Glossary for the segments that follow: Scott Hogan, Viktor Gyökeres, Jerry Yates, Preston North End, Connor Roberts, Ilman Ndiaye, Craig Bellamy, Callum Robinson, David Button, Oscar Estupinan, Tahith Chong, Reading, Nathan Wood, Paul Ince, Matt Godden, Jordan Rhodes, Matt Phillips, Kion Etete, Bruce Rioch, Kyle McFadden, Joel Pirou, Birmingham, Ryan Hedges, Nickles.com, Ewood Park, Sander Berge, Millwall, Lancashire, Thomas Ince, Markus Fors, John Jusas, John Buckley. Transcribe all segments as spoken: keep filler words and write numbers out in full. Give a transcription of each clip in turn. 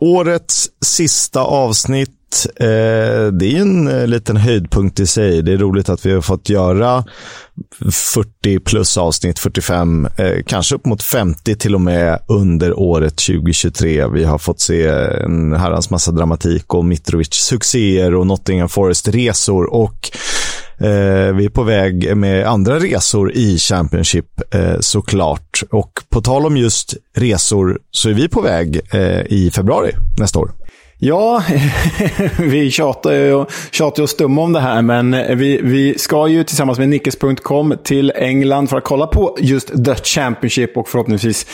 Årets sista avsnitt, eh, det är en liten höjdpunkt i sig. Det är roligt att vi har fått göra fyrtio plus avsnitt, fyrtiofem, eh, kanske upp mot femtio till och med under året tjugohundratjugotre. Vi har fått se en herrans massa dramatik och Mitrovic succéer och Nottingham Forest-resor och Eh, vi är på väg med andra resor i Championship, eh, såklart. Och på tal om just resor så är vi på väg eh, i februari nästa år. Ja, vi tjatar ju och, tjatar och stumma om det här, men vi, vi ska ju tillsammans med Nickles punkt com till England för att kolla på just The Championship och förhoppningsvis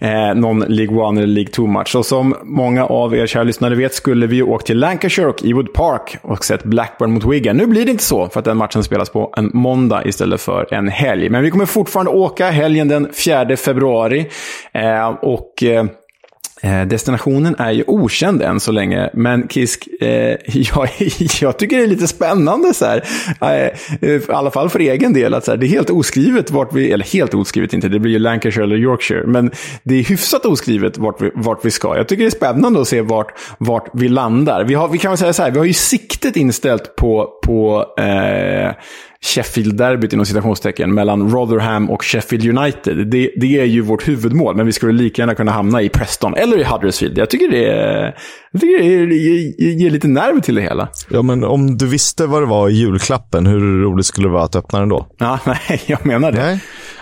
eh, någon League One eller League Two-match. Och som många av er kära lyssnare vet skulle vi ju åka till Lancashire och Ewood Park och sett Blackburn mot Wigan. Nu blir det inte så för att den matchen spelas på en måndag istället för en helg. Men vi kommer fortfarande åka helgen den fjärde februari eh, och... Eh, destinationen är ju okänd än så länge, men Kisk, eh, jag, jag tycker det är lite spännande så här, eh, i alla fall för egen del, att så här, det är helt oskrivet vart vi, eller helt oskrivet inte, det blir ju Lancashire eller Yorkshire, men det är hyfsat oskrivet vart vi, vart vi ska. Jag tycker det är spännande att se vart, vart vi landar. Vi, har, vi kan väl säga så här, vi har ju siktet inställt på, på eh, Sheffield-derbyt inom citationstecken mellan Rotherham och Sheffield United. Det, det är ju vårt huvudmål, men vi skulle lika gärna kunna hamna i Preston eller i Huddersfield. Jag tycker det, jag tycker det ger lite nerv till det hela. Ja, men om du visste vad det var i julklappen, hur roligt skulle det vara att öppna den då? Ja, nej, jag menar det. Nej.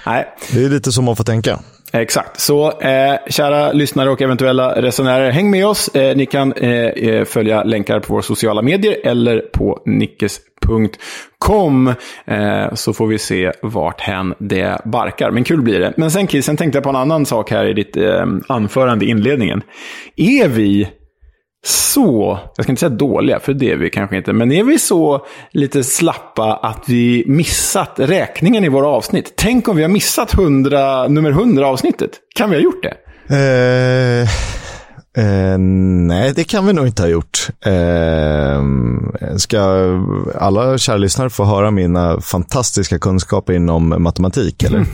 Nej. Det är lite som man får tänka. Exakt. Så eh, kära lyssnare och eventuella resenärer, häng med oss. Eh, ni kan eh, följa länkar på våra sociala medier eller på nickes punkt com, eh, så får vi se vart hän det barkar. Men kul blir det. Men sen Kirsten, tänkte jag på en annan sak här i ditt eh, anförande i inledningen. Är vi så, jag ska inte säga dåliga, för det är vi kanske inte, men är vi så lite slappa att vi missat räkningen i våra avsnitt? Tänk om vi har missat hundra, nummer hundra avsnittet. Kan vi ha gjort det? Eh, eh, nej, det kan vi nog inte ha gjort. Eh, ska alla kära lyssnare få höra mina fantastiska kunskaper inom matematik, eller?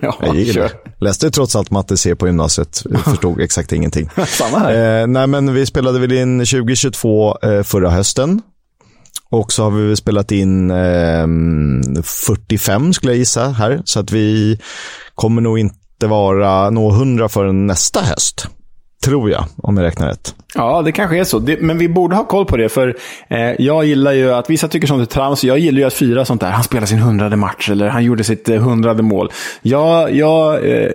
Ja, jag gillar det. Läste trots allt matte C på gymnasiet. Förstod exakt ingenting. Samma här. Eh, nej, men vi spelade väl in tjugohundratjugotvå eh, förra hösten. Och så har vi väl spelat in eh, fyrtiofem skulle jag gissa här. Så att vi kommer nog inte vara nå hundra förrän nästa höst. Tror jag, om jag räknar rätt. Ja, det kanske är så. Det, men vi borde ha koll på det, för eh, jag gillar ju att vissa tycker sånt är trams. Jag gillar ju att fira sånt där. Han spelade sin hundrade match eller han gjorde sitt eh, hundrade mål. Ja, ja eh,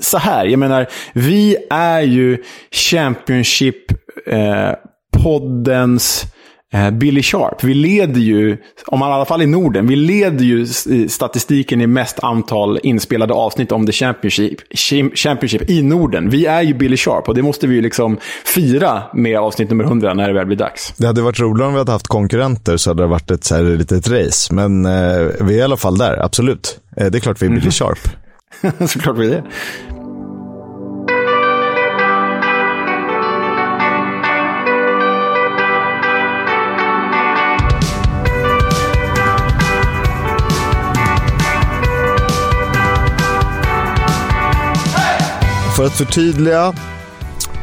så här. Jag menar, vi är ju Championship-poddens... Eh, Billy Sharp. Vi leder ju, om man i alla fall i Norden, vi leder ju statistiken i mest antal inspelade avsnitt om The Championship, championship i Norden. Vi är ju Billy Sharp och det måste vi ju liksom fira med avsnitt nummer hundra när det väl blir dags. Det hade varit roligare om vi hade haft konkurrenter, så hade det varit ett så här litet race. Men eh, vi är i alla fall där, absolut. Eh, det är klart vi är Billy mm. Sharp. Såklart vi är det. För att förtydliga,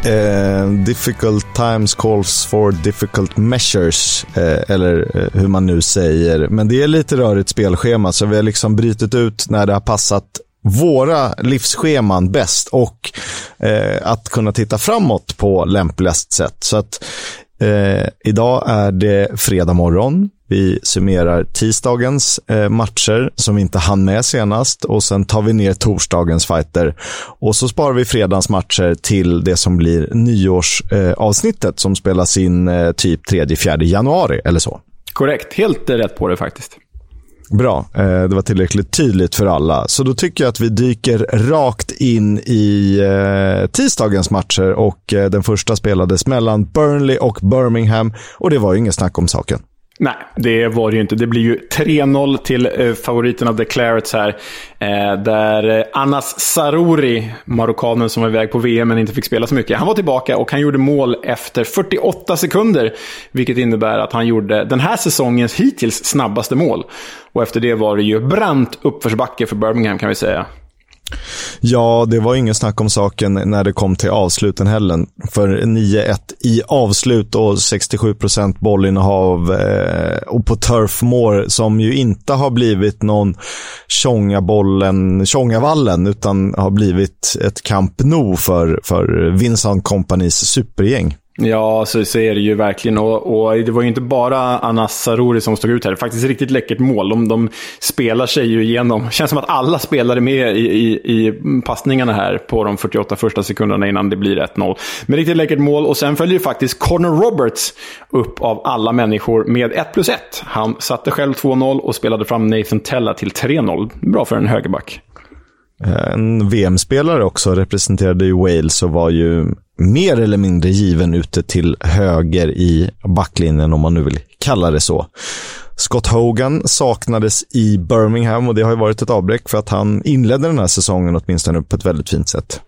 eh, difficult times calls for difficult measures, eh, eller eh, hur man nu säger. Men det är lite rörigt spelschema, så vi har liksom brytit ut när det har passat våra livsscheman bäst och eh, att kunna titta framåt på lämpligast sätt. Så att eh, idag är det fredag morgon. Vi summerar tisdagens eh, matcher som vi inte hann med senast, och sen tar vi ner torsdagens fighter och så sparar vi fredagens matcher till det som blir nyårsavsnittet eh, som spelas in eh, typ tredje fjärde januari eller så. Korrekt, helt rätt på det faktiskt. Bra, eh, det var tillräckligt tydligt för alla. Så då tycker jag att vi dyker rakt in i eh, tisdagens matcher, och eh, den första spelades mellan Burnley och Birmingham, och det var ju ingen snack om saken. Nej, det var det ju inte. Det blir ju tre noll till eh, favoriten av The Clarets här. Eh, där eh, Anass Zaroury, marockanen som var iväg på V M men inte fick spela så mycket, han var tillbaka och han gjorde mål efter fyrtioåtta sekunder. Vilket innebär att han gjorde den här säsongens hittills snabbaste mål. Och efter det var det ju brant uppförsbacke för Birmingham, kan vi säga. Ja, det var ingen snack om saken när det kom till avsluten heller. För nio ett i avslut och sextiosju procent bollinnehav eh, och på turfmoor som ju inte har blivit någon tjongabollen, tjongavallen, utan har blivit ett Camp Nou för, för Vincent Kompanys supergäng. Ja, så, så är det ju verkligen. Och, och det var ju inte bara Anass Zaroury som stod ut här. Det är faktiskt riktigt läckert mål. De, de spelar sig ju igenom. Det känns som att alla spelade med i, i, i passningarna här på de fyrtioåtta första sekunderna innan det blir ett noll. Men riktigt läckert mål. Och sen följer ju faktiskt Connor Roberts upp av alla människor med ett plus ett. Han satte själv två noll och spelade fram Nathan Tella till tre noll. Bra för en högerback. En V M-spelare också, representerade ju Wales och var ju mer eller mindre given ute till höger i backlinjen, om man nu vill kalla det så. Scott Hogan saknades i Birmingham och det har ju varit ett avbräck för att han inledde den här säsongen åtminstone på ett väldigt fint sätt.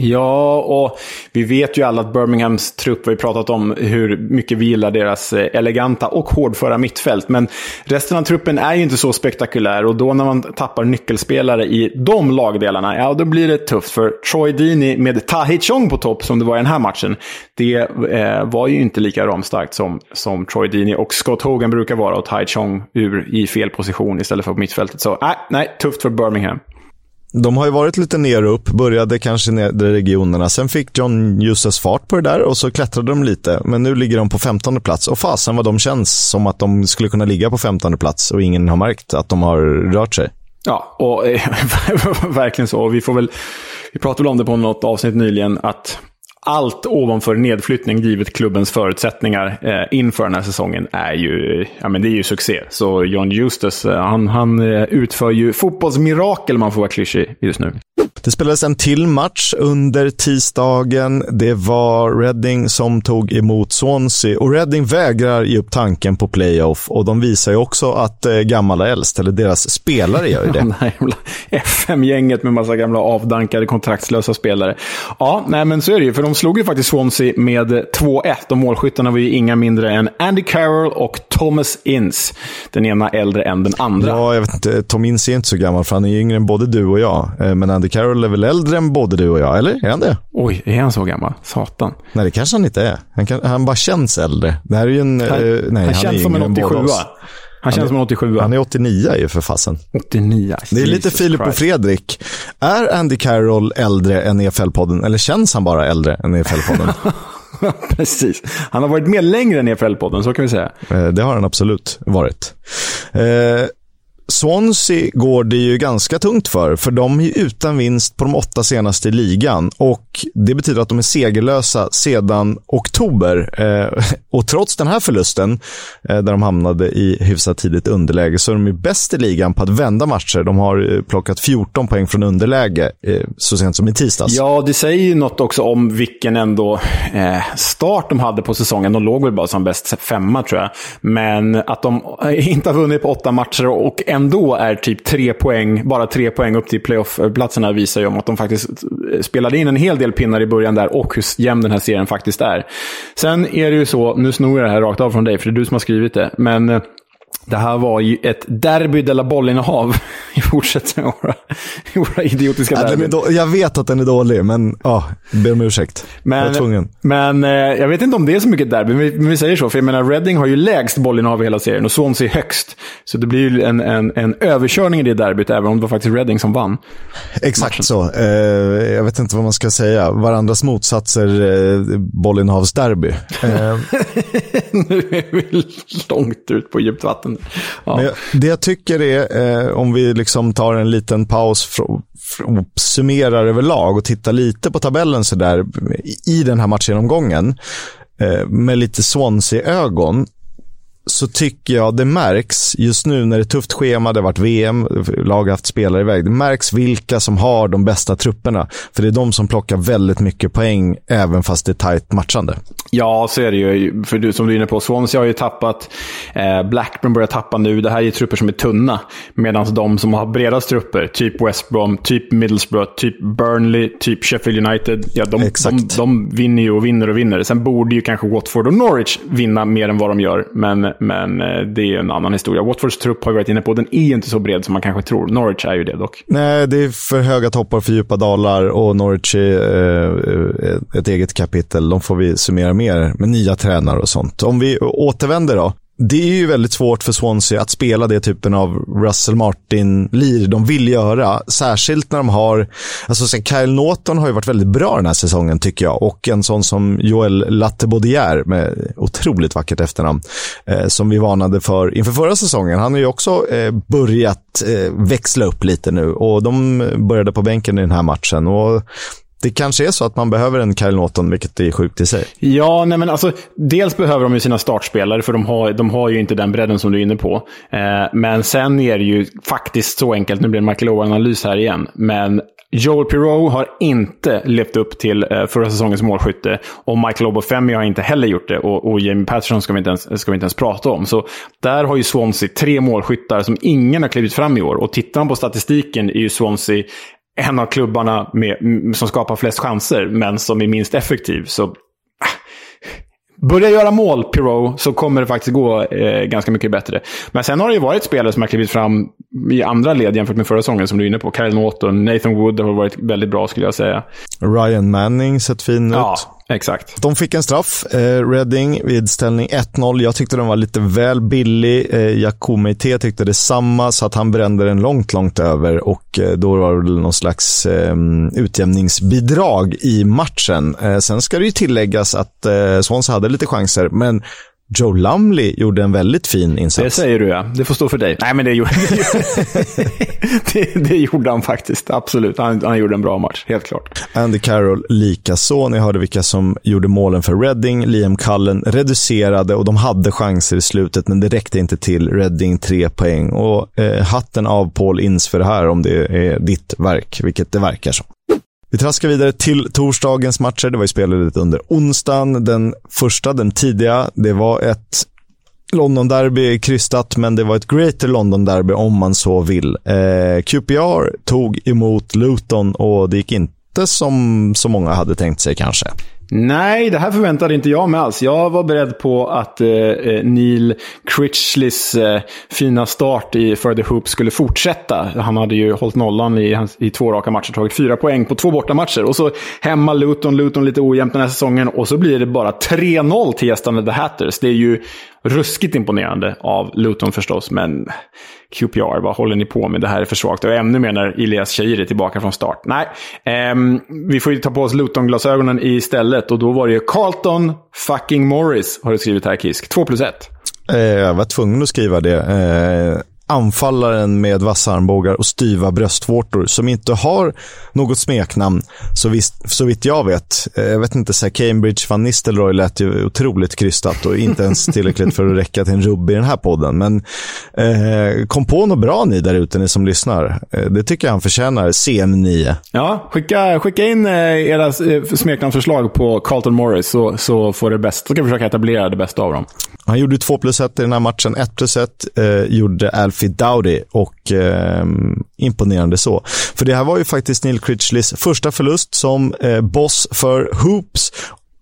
Ja, och vi vet ju alla att Birminghams trupp, vi har pratat om hur mycket vi gillar deras eleganta och hårdföra mittfält, men resten av truppen är ju inte så spektakulär, och då när man tappar nyckelspelare i de lagdelarna, ja då blir det tufft för Troy Deeney med Tahith Chong på topp som det var i den här matchen. Det eh, var ju inte lika ramstarkt som, som Troy Deeney och Scott Hogan brukar vara, och Tahith Chong ur i fel position istället för på mittfältet. Så nej, nej, tufft för Birmingham. De har ju varit lite ner och upp, började kanske nedre regionerna. Sen fick John Jusas fart på det där och så klättrade de lite. Men nu ligger de på femtonde plats. Och fasen vad de känns som att de skulle kunna ligga på femtonde plats och ingen har märkt att de har rört sig. Ja, och verkligen så. Vi får väl, vi pratade väl om det på något avsnitt nyligen, att allt ovanför nedflyttning givet klubbens förutsättningar eh, inför den här säsongen är ju, ja men det är ju succé. Så John Justus, han, han utför ju fotbollsmirakel, man får vara klyschig just nu. Det spelades en till match under tisdagen. Det var Reading som tog emot Swansea, och Reading vägrar ge upp tanken på playoff, och de visar ju också att eh, gamla äldst, eller deras spelare gör ju det. F M-gänget med massa gamla avdankade kontraktslösa spelare. Ja, nej men så är det ju, för de slog ju faktiskt Swansea med två ett. De målskyttarna var ju inga mindre än Andy Carroll och Thomas Ince. Den ena äldre än den andra. Ja, jag vet inte, Tom Ince är inte så gammal, för han är yngre än både du och jag. Men Andy Carroll är väl äldre än både du och jag, eller? Är han det? Oj, är han så gammal? Satan. Nej, det kanske han inte är. Han, kan, han bara känns äldre. Det här är ju en... Han, eh, nej, han, han känns som en åttiosju. Han känns som åttiosju. Han är åttionio ju för fasen. åttionio. Det är lite Filip och Fredrik. Är Andy Carroll äldre än E F L-podden? Eller känns han bara äldre än E F L-podden? Precis. Han har varit med längre än E F L-podden, så kan vi säga. Det har han absolut varit. Eh... Swansea går det ju ganska tungt för, för de är utan vinst på de åtta senaste i ligan, och det betyder att de är segerlösa sedan oktober, eh, och trots den här förlusten eh, där de hamnade i hyfsat tidigt underläge, så är de ju bäst i ligan på att vända matcher. De har plockat fjorton poäng från underläge eh, så sent som i tisdags. Ja, det säger ju något också om vilken ändå eh, start de hade på säsongen. De låg väl bara som bäst femma, tror jag, men att de inte har vunnit på åtta matcher och en ändå är typ tre poäng, bara tre poäng upp till playoff-platserna, visar ju om att de faktiskt spelade in en hel del pinnar i början där, och hur jämn den här serien faktiskt är. Sen är det ju så, nu snor jag det här rakt av från dig, för det är du som har skrivit det, men det här var ju ett derby där bollinnehav i fortsättningen av våra idiotiska derbyn. Ja, jag vet att den är dålig, men ja, ber om ursäkt. Men jag, men jag vet inte om det är så mycket derby, men vi, men vi säger så, för jag menar Reading har ju lägst bollinnehav i hela serien och Swansea högst. Så det blir ju en, en, en överkörning i det derbyt, även om det var faktiskt Reading som vann. Exakt matchen. Så. Eh, jag vet inte vad man ska säga. Varandras motsatser, eh, bollinnehavsderby. Eh. Nu är vi långt ut på djupt vatten. Ja. Men det jag tycker är, eh, om vi liksom tar en liten paus och summerar överlag och tittar lite på tabellen så där i den här matchgenomgången eh, med lite Swansea-ögon, så tycker jag det märks just nu när det är tufft schema, det har varit V M, lag har haft spelare iväg, det märks vilka som har de bästa trupperna, för det är de som plockar väldigt mycket poäng även fast det är tajt matchande. Ja, så är det ju. För du, som du är inne på, Swansea har ju tappat, eh, Blackburn börjar tappa nu. Det här är trupper som är tunna, medan de som har breda trupper, typ West Brom, typ Middlesbrough, typ Burnley, typ Sheffield United, ja, de, de, de vinner ju och vinner och vinner. Sen borde ju kanske Watford och Norwich vinna mer än vad de gör, men, men det är ju en annan historia. Watfords trupp har vi varit inne på, den är inte så bred som man kanske tror. Norwich är ju det dock. Nej, det är för höga toppar, för djupa dalar, och Norwich är eh, ett eget kapitel. De får vi summera mer med nya tränare och sånt. Om vi återvänder då. Det är ju väldigt svårt för Swansea att spela det typen av Russell Martin-lir de vill göra. Särskilt när de har... Alltså sen Kyle Naughton har ju varit väldigt bra den här säsongen, tycker jag. Och en sån som Joel Lattebaudière, med otroligt vackert efternamn, eh, som vi varnade för inför förra säsongen. Han har ju också eh, börjat eh, växla upp lite nu. Och de började på bänken i den här matchen. Och... det kanske är så att man behöver en Kyle Naughton, vilket är sjukt i sig. Ja, nej men alltså, dels behöver de ju sina startspelare, för de har, de har ju inte den bredden som du är inne på. Eh, men sen är det ju faktiskt så enkelt, nu blir det en McLaughlin-analys här igen, men Joel Pirou har inte levt upp till eh, förra säsongens målskytte, och Michael Obafemi har inte heller gjort det, och, och Jamie Patterson ska vi, inte ens, ska vi inte ens prata om. Så där har ju Swansea tre målskyttar som ingen har klivit fram i år, och tittar man på statistiken är ju Swansea en av klubbarna med, som skapar flest chanser, men som är minst effektiv. Så äh, börja göra mål, Pirou, så kommer det faktiskt gå eh, ganska mycket bättre. Men sen har det ju varit spelare som har klivit fram i andra led jämfört med förra säsongen, som du är inne på. Kyle Naughton, Nathan Wood har varit väldigt bra, skulle jag säga. Ryan Manning sett fin ut. Ja. Exakt. De fick en straff, eh, Reading, vid ställning ett noll. Jag tyckte den var lite väl billig. Eh, Jakomeite tyckte detsamma, så att han brände den långt, långt över. Och eh, då var det någon slags eh, utjämningsbidrag i matchen. Eh, sen ska det ju tilläggas att eh, Swansea hade lite chanser, men Joe Lumley gjorde en väldigt fin insats. Det säger du, ja. Det får stå för dig. Nej, men det gjorde, det, det gjorde han faktiskt. Absolut. Han, han gjorde en bra match, helt klart. Andy Carroll likaså. Ni hörde vilka som gjorde målen för Reading. Liam Cullen reducerade, och de hade chanser i slutet, men det räckte inte till. Reading tre poäng. Och eh, hatten av Paul Ince för det här, om det är ditt verk, vilket det verkar som. Vi traskar vidare till torsdagens matcher. Det var ju spelet under onsdagen. Den första, den tidiga, det var ett London-derby krystat, men det var ett Greater London-derby om man så vill. Eh, Q P R tog emot Luton, och det gick inte som så många hade tänkt sig kanske. Nej, det här förväntade inte jag mig alls. Jag var beredd på att eh, Neil Critchleys eh, fina start i för The Hoop skulle fortsätta. Han hade ju hållit nollan i, i två raka matcher, tagit fyra poäng på två bortamatcher. Och så hemma Luton, Luton lite ojämnt den här säsongen. Och så blir det bara tre noll till gästande The Hatters. Det är ju ruskigt imponerande av Luton förstås, men Q P R, vad håller ni på med? Det här är för svagt. Och ännu mer när Ilias Cheiri är tillbaka från start. Nej, ehm, vi får ju ta på oss Luton-glasögonen istället. Och då var det ju Carlton fucking Morris, har du skrivit här, Kisk. två plus ett. Eh, jag var tvungen att skriva det. Eh... Anfallaren med vassa armbågar och styva bröstvårtor, som inte har något smeknamn, så, visst, så vitt jag vet. Jag vet inte, så här Cambridge Van Nistelrooy lät ju otroligt krystat och inte ens tillräckligt för att räcka till en rubb i den här podden. Men eh, kom på något bra ni där ute, ni som lyssnar. Det tycker jag han förtjänar, C M nio. Ja, skicka, skicka in era smeknamnsförslag på Carlton Morris, så, så får det bäst. Så kan vi försöka etablera det bästa av dem. Han gjorde två plus ett i den här matchen. ett plus ett eh, gjorde Alfie Dowdy, och eh, imponerande så. För det här var ju faktiskt Neil Critchleys första förlust som eh, boss för Hoops,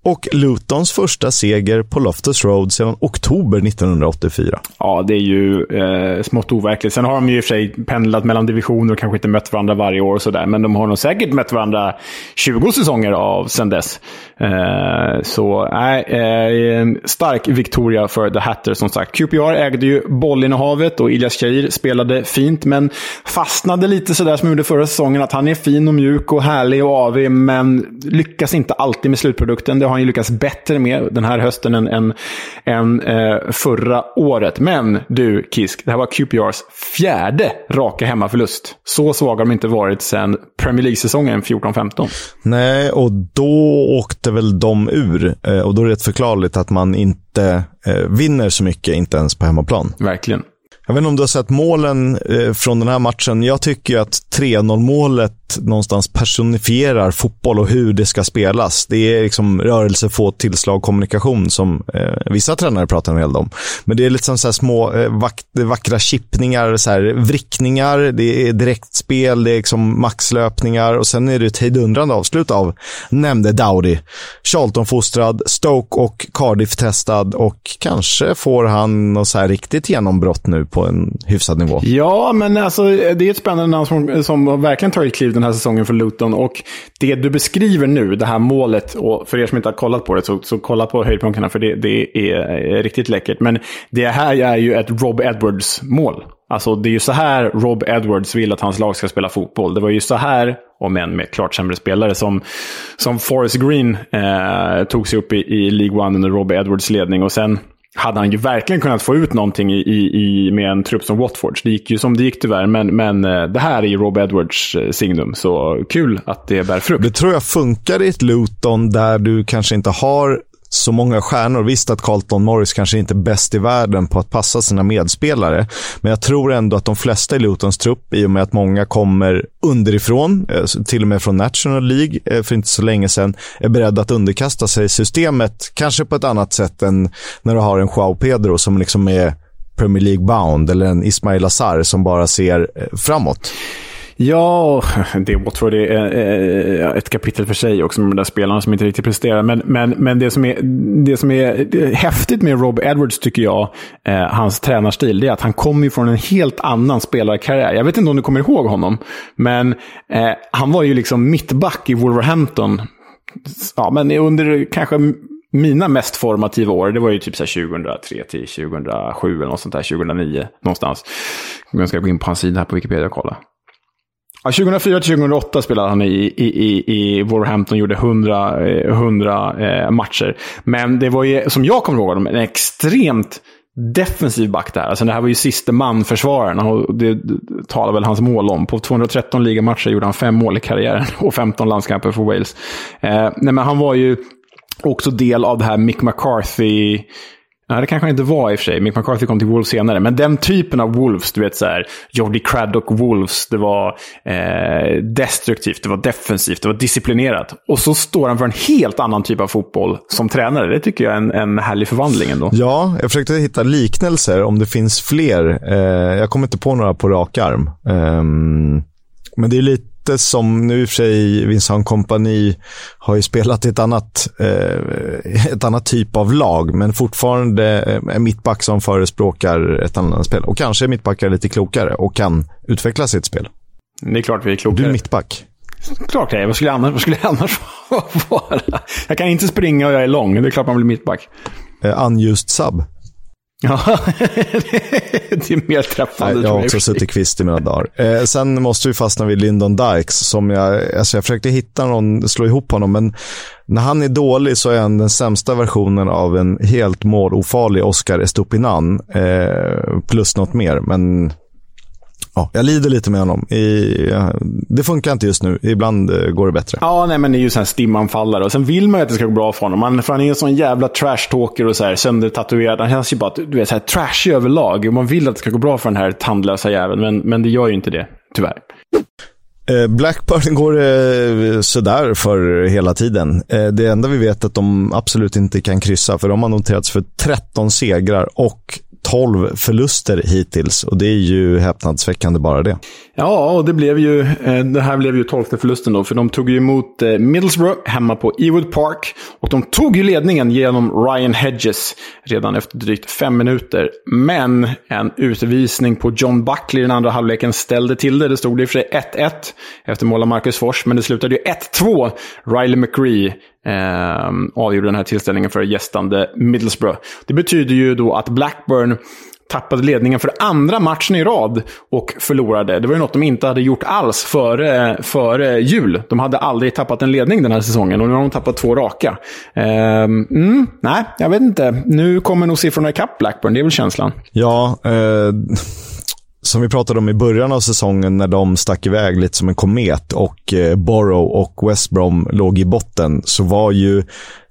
och Lutons första seger på Loftus Road sedan oktober nittonhundraåttiofyra. Ja, det är ju eh, smått overkligt. Sen har de ju i och för sig pendlat mellan divisioner och kanske inte mött varandra varje år och sådär. Men de har nog säkert mött varandra tjugo säsonger av sedan dess. Eh, så nej, eh, en stark victoria för The Hatters som sagt. Q P R ägde ju bollinnehavet, och Ilias Cheir spelade fint, men fastnade lite sådär som gjorde förra säsongen, att han är fin och mjuk och härlig och avig, men lyckas inte alltid med slutprodukten. Det har han ju lyckats bättre med den här hösten än, än, än eh, förra året. Men du, Kisk, det här var Q P R:s fjärde raka hemmaförlust. Så svaga har de inte varit sedan Premier League-säsongen fjorton femton. Nej, och då åkte väl de ur. Eh, och då är det rätt förklarligt att man inte eh, vinner så mycket, inte ens på hemmaplan. Verkligen. Jag vet inte om du har sett målen eh, från den här matchen. Jag tycker att tre noll-målet någonstans personifierar fotboll och hur det ska spelas. Det är liksom rörelse, få, tillslag, kommunikation som eh, vissa tränare pratar en del om. Men det är liksom så här små eh, vakt, vackra chippningar, så här, vrickningar, det är direktspel, det är liksom maxlöpningar och sen är det ett hejdundrande avslut av nämnde Dowdy. Charlton-fostrad, Stoke och Cardiff-testad och kanske får han något så här riktigt genombrott nu på en hyfsad nivå. Ja, men alltså, det är ett spännande namn som, som verkligen tar ett kliv den här säsongen för Luton, och det du beskriver nu, det här målet, och för er som inte har kollat på det så, så kolla på höjdpunkterna, för det, det är riktigt läckert. Men det här är ju ett Rob Edwards-mål. Alltså det är ju så här Rob Edwards vill att hans lag ska spela fotboll. Det var ju så här, om än med klart sämre spelare, som, som Forrest Green eh, tog sig upp i, i League One under Rob Edwards ledning, och sen hade han ju verkligen kunnat få ut någonting i, i, med en trupp som Watfords. Det gick ju som det gick tyvärr, men, men det här är ju Rob Edwards signum. Så kul att det bär frukt. Det tror jag funkar i ett Luton där du kanske inte har så många stjärnor. Visst att Carlton Morris kanske inte är bäst i världen på att passa sina medspelare, men jag tror ändå att de flesta i Lutons trupp, i och med att många kommer underifrån, till och med från National League för inte så länge sedan, är beredda att underkasta sig systemet, kanske på ett annat sätt än när du har en João Pedro som liksom är Premier League-bound, eller en Ismail Azar som bara ser framåt. Ja, det är ett kapitel för sig också med de där spelarna som inte riktigt presterar. Men, men, men det som är, det som är häftigt med Rob Edwards, tycker jag, eh, hans tränarstil, det är att han kommer ju från en helt annan spelarkarriär. Jag vet inte om du kommer ihåg honom, men eh, han var ju liksom mittback i Wolverhampton. Ja, men under kanske mina mest formativa år, det var ju typ så här tjugohundratre till tjugohundrasju eller något sånt där, tjugohundranio någonstans. Jag ska gå in på hans sida här på Wikipedia och kolla. tjugohundrafyra till tjugohundraåtta spelade han i, i, i Wolverhampton, gjorde hundra matcher. Men det var ju, som jag kommer ihåg dem, en extremt defensiv back där. Alltså det här var ju sista manförsvararen, och det talar väl hans mål om. På tvåhundratretton ligamatcher gjorde han fem mål i karriären och femton landskamper för Wales. Eh, nej, men han var ju också del av det här Mick McCarthy... Nej, det kanske inte var i och för sig. Mick McCarthy kom till Wolves senare. Men den typen av Wolves, du vet så här, Jordi Craddock Wolves, det var eh, destruktivt, det var defensivt, det var disciplinerat. Och så står han för en helt annan typ av fotboll som tränare. Det tycker jag är en, en härlig förvandling ändå. Ja, jag försökte hitta liknelser om det finns fler. Eh, jag kommer inte på några på rak arm. Eh, men det är lite som nu i och för sig Vincent Kompany har ju spelat i ett annat, eh, ett annat typ av lag, men fortfarande är mittback som förespråkar ett annat spel, och kanske är mittbackar lite klokare och kan utveckla sitt spel. Det är klart vi är klokare. Du är mittback. Klart det är. Vad skulle jag annars, vad skulle jag annars vara? Jag kan inte springa och jag är lång. Det är klart man blir mittback. Eh, unused sub. Ja, det är mer träffande. Nej, jag har också suttit kvist i mina dagar. Eh, sen måste vi fastna vid Lyndon Dykes, som jag, alltså jag försökte hitta någon, slå ihop honom, men när han är dålig så är han den sämsta versionen av en helt målofarlig Oscar Estupinan, eh, plus något mer, men ja, jag lider lite med honom. I, ja, det funkar inte just nu. Ibland eh, går det bättre. Ja, nej, men det är ju så här stimmanfallare. Och sen vill man ju att det ska gå bra för honom. Man, för han är en sån jävla trash-talker och så här söndertatuerad. Han känns ju bara, du vet, så här trashig överlag. Man vill att det ska gå bra för den här tandlösa jäveln. Men, men det gör ju inte det, tyvärr. Blackburn går eh, sådär för hela tiden. Eh, det enda vi vet är att de absolut inte kan kryssa. För de har noterats för tretton segrar och tolv förluster hittills, och det är ju häpnadsväckande bara det. Ja, och det blev ju det här blev ju tolfte förlusten då, för de tog ju emot Middlesbrough hemma på Ewood Park, och de tog ju ledningen genom Ryan Hedges redan efter drygt fem minuter, men en utvisning på John Buckley i den andra halvleken ställde till det. Det stod i för sig ett ett efter mål av Marcus Fors, men det slutade ju ett två. Riley McCree Eh, avgjorde den här tillställningen för gästande Middlesbrough. Det betyder ju då att Blackburn tappade ledningen för andra matchen i rad och förlorade. Det var ju något de inte hade gjort alls före, före jul. De hade aldrig tappat en ledning den här säsongen, och nu har de tappat två raka. Eh, mm, nej, jag vet inte. Nu kommer nog siffrorna i kapp Blackburn, det är väl känslan. Ja, eh... som vi pratade om i början av säsongen när de stack iväg lite som en komet och Borough och West Brom låg i botten, så var ju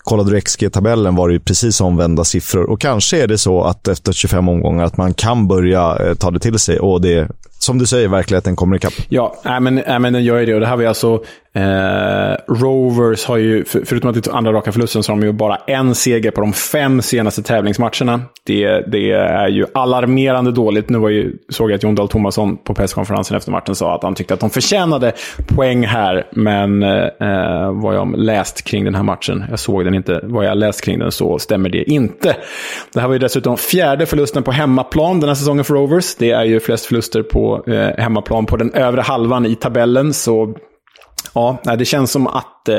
kollade du X G-tabellen var det ju precis omvända siffror. Och kanske är det så att efter tjugofem omgångar att man kan börja eh, ta det till sig. Och det, som du säger, verkligheten kommer ikapp. Ja, äh, men, äh, men den gör ju det. Och det här var ju alltså... Eh, Rovers har ju, för, förutom att det andra raka förlusten, så har de ju bara en seger på de fem senaste tävlingsmatcherna. Det, det är ju alarmerande dåligt. Nu var ju, såg jag att Jon Dahl Tomasson på presskonferensen efter matchen sa att han tyckte att de förtjänade poäng här. Men eh, vad jag läst kring den här matchen, jag såg den inte, vad jag läst kring den så stämmer det inte. Det här var ju dessutom fjärde förlusten på hemmaplan den här säsongen för Rovers. Det är ju flest förluster på eh, hemmaplan på den övre halvan i tabellen, så ja, det känns som att eh,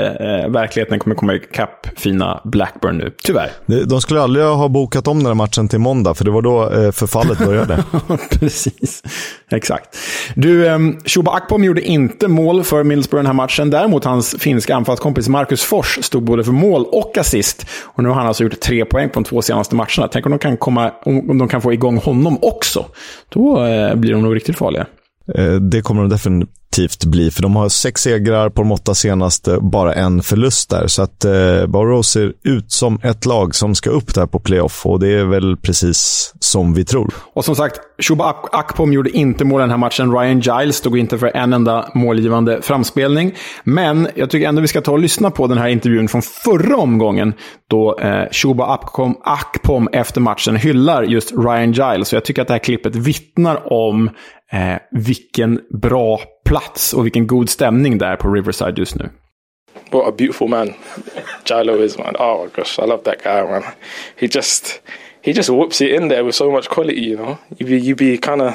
verkligheten kommer komma ikapp fina Blackburn nu, tyvärr. De skulle aldrig ha bokat om den här matchen till måndag, för det var då eh, förfallet började. Precis, exakt. Du, eh, Chuba Akpom gjorde inte mål för Middlesbrough den här matchen. Däremot hans finska anfallskompis Marcus Fors stod både för mål och assist. Och nu har han alltså gjort tre poäng på de två senaste matcherna. Tänk om de kan, komma, om de kan få igång honom också. Då eh, blir de nog riktigt farliga. Det kommer de definitivt bli, för de har sex segrar på de åtta senaste, bara en förlust där, så att eh, Barrow ser ut som ett lag som ska upp där på playoff, och det är väl precis som vi tror. Och som sagt, Chuba Akpom gjorde inte mål den här matchen. Ryan Giles stod inte för en enda målgivande framspelning, men jag tycker ändå vi ska ta och lyssna på den här intervjun från förra omgången då eh, Chuba Akpom, Akpom efter matchen hyllar just Ryan Giles, och jag tycker att det här klippet vittnar om Eh, vilken bra plats och vilken god stämning där på Riverside just nu. What a beautiful man Gilo is, man. Oh gosh, I love that guy, man. He just he just whoops it in there with so much quality, you know. You'd be, you'd be kind of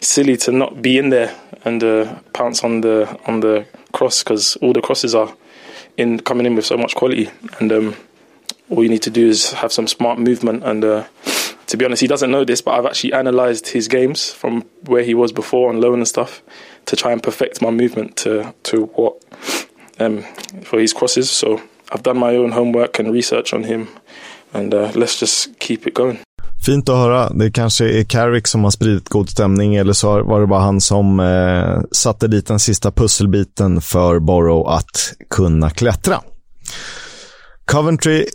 silly to not be in there and uh, pounce on the on the cross, because all the crosses are in coming in with so much quality, and um, all you need to do is have some smart movement and. Uh, To be honest, he doesn't know this, but I've actually analysed his games from where he was before on loan and stuff to try and perfect my movement to to what um, for his crosses. So I've done my own homework and research on him, and uh, let's just keep it going. Fint att höra. Det kanske är Carrick som har spridit god stämning, eller så var det bara han som eh, satte dit den sista pusselbiten för Borough att kunna klättra. Coventry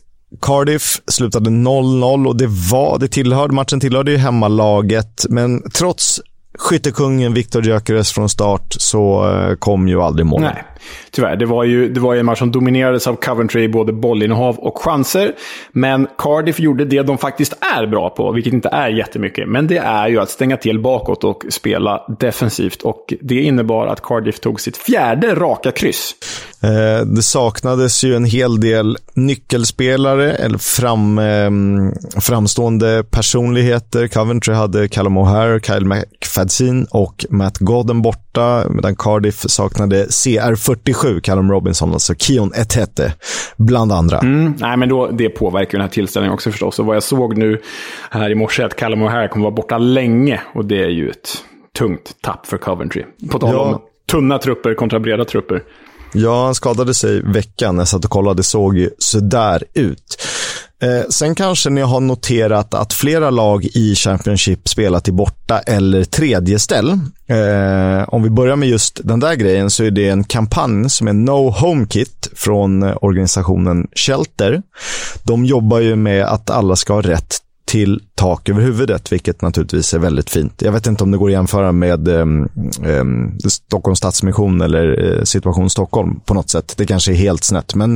Cardiff slutade noll noll, och det var det tillhörde matchen tillhörde ju hemmalaget, men trots skyttekungen Viktor Gyökeres från start så kom ju aldrig mål. Nej, tyvärr. Det var ju, det var ju en match som dominerades av Coventry i både bollinnehav och chanser, men Cardiff gjorde det de faktiskt är bra på, vilket inte är jättemycket, men det är ju att stänga till bakåt och spela defensivt, och det innebar att Cardiff tog sitt fjärde raka kryss. Eh, det saknades ju en hel del nyckelspelare eller fram, eh, framstående personligheter. Coventry hade Callum O'Hare, Kyle McFadden och Matt Godden borta, medan Cardiff saknade C R fyrtiosju, Callum Robinson, alltså Kion Etete bland andra. Mm, nej, men då, det påverkar den här tillställningen också förstås, och vad jag såg nu här i morse att Callum O'Hare kommer vara borta länge, och det är ju ett tungt tapp för Coventry. På tal om ja. tunna trupper kontra breda trupper. Ja, han skadade sig veckan. Jag satt och kollade, det såg ju sådär ut. Eh, sen kanske ni har noterat att flera lag i Championship spelar till borta eller tredje ställ. Eh, om vi börjar med just den där grejen, så är det en kampanj som är No Home Kit från organisationen Shelter. De jobbar ju med att alla ska ha rätt till tak över huvudet, vilket naturligtvis är väldigt fint. Jag vet inte om det går att jämföra med eh, eh, Stockholms Stadsmission eller eh, Situation Stockholm på något sätt. Det kanske är helt snett, men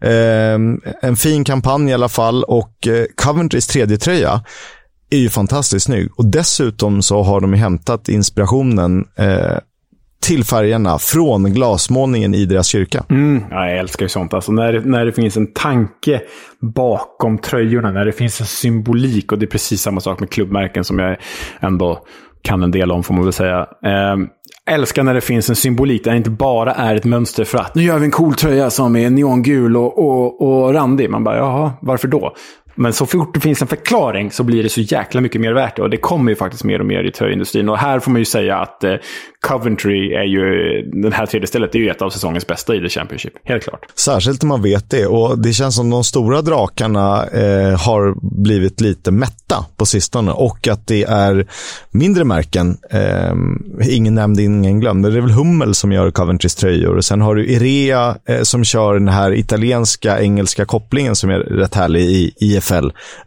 eh, en fin kampanj i alla fall, och eh, Coventrys tredje tröja är ju fantastiskt snygg, och dessutom så har de ju hämtat inspirationen eh, till färgerna från glasmålningen i deras kyrka. Mm, jag älskar ju sånt. Alltså när, när det finns en tanke bakom tröjorna, när det finns en symbolik, och det är precis samma sak med klubbmärken som jag ändå kan en del om, får man väl säga. Ehm, älskar när det finns en symbolik där det inte bara är ett mönster för att nu gör vi en cool tröja som är neongul och, och, och randig. Man bara, jaha, varför då? Men så fort det finns en förklaring så blir det så jäkla mycket mer värt det. Och det kommer ju faktiskt mer och mer i tröjindustrin. Och här får man ju säga att eh, Coventry är ju, den här tredje stället är ju ett av säsongens bästa i The Championship, helt klart. Särskilt när man vet det. Och det känns som de stora drakarna eh, har blivit lite mätta på sistone. Och att det är mindre märken. Eh, ingen nämnde, ingen glömde. Det är väl Hummel som gör Coventrys tröjor. Och sen har du Irea eh, som kör den här italienska, engelska kopplingen som är rätt härlig i IF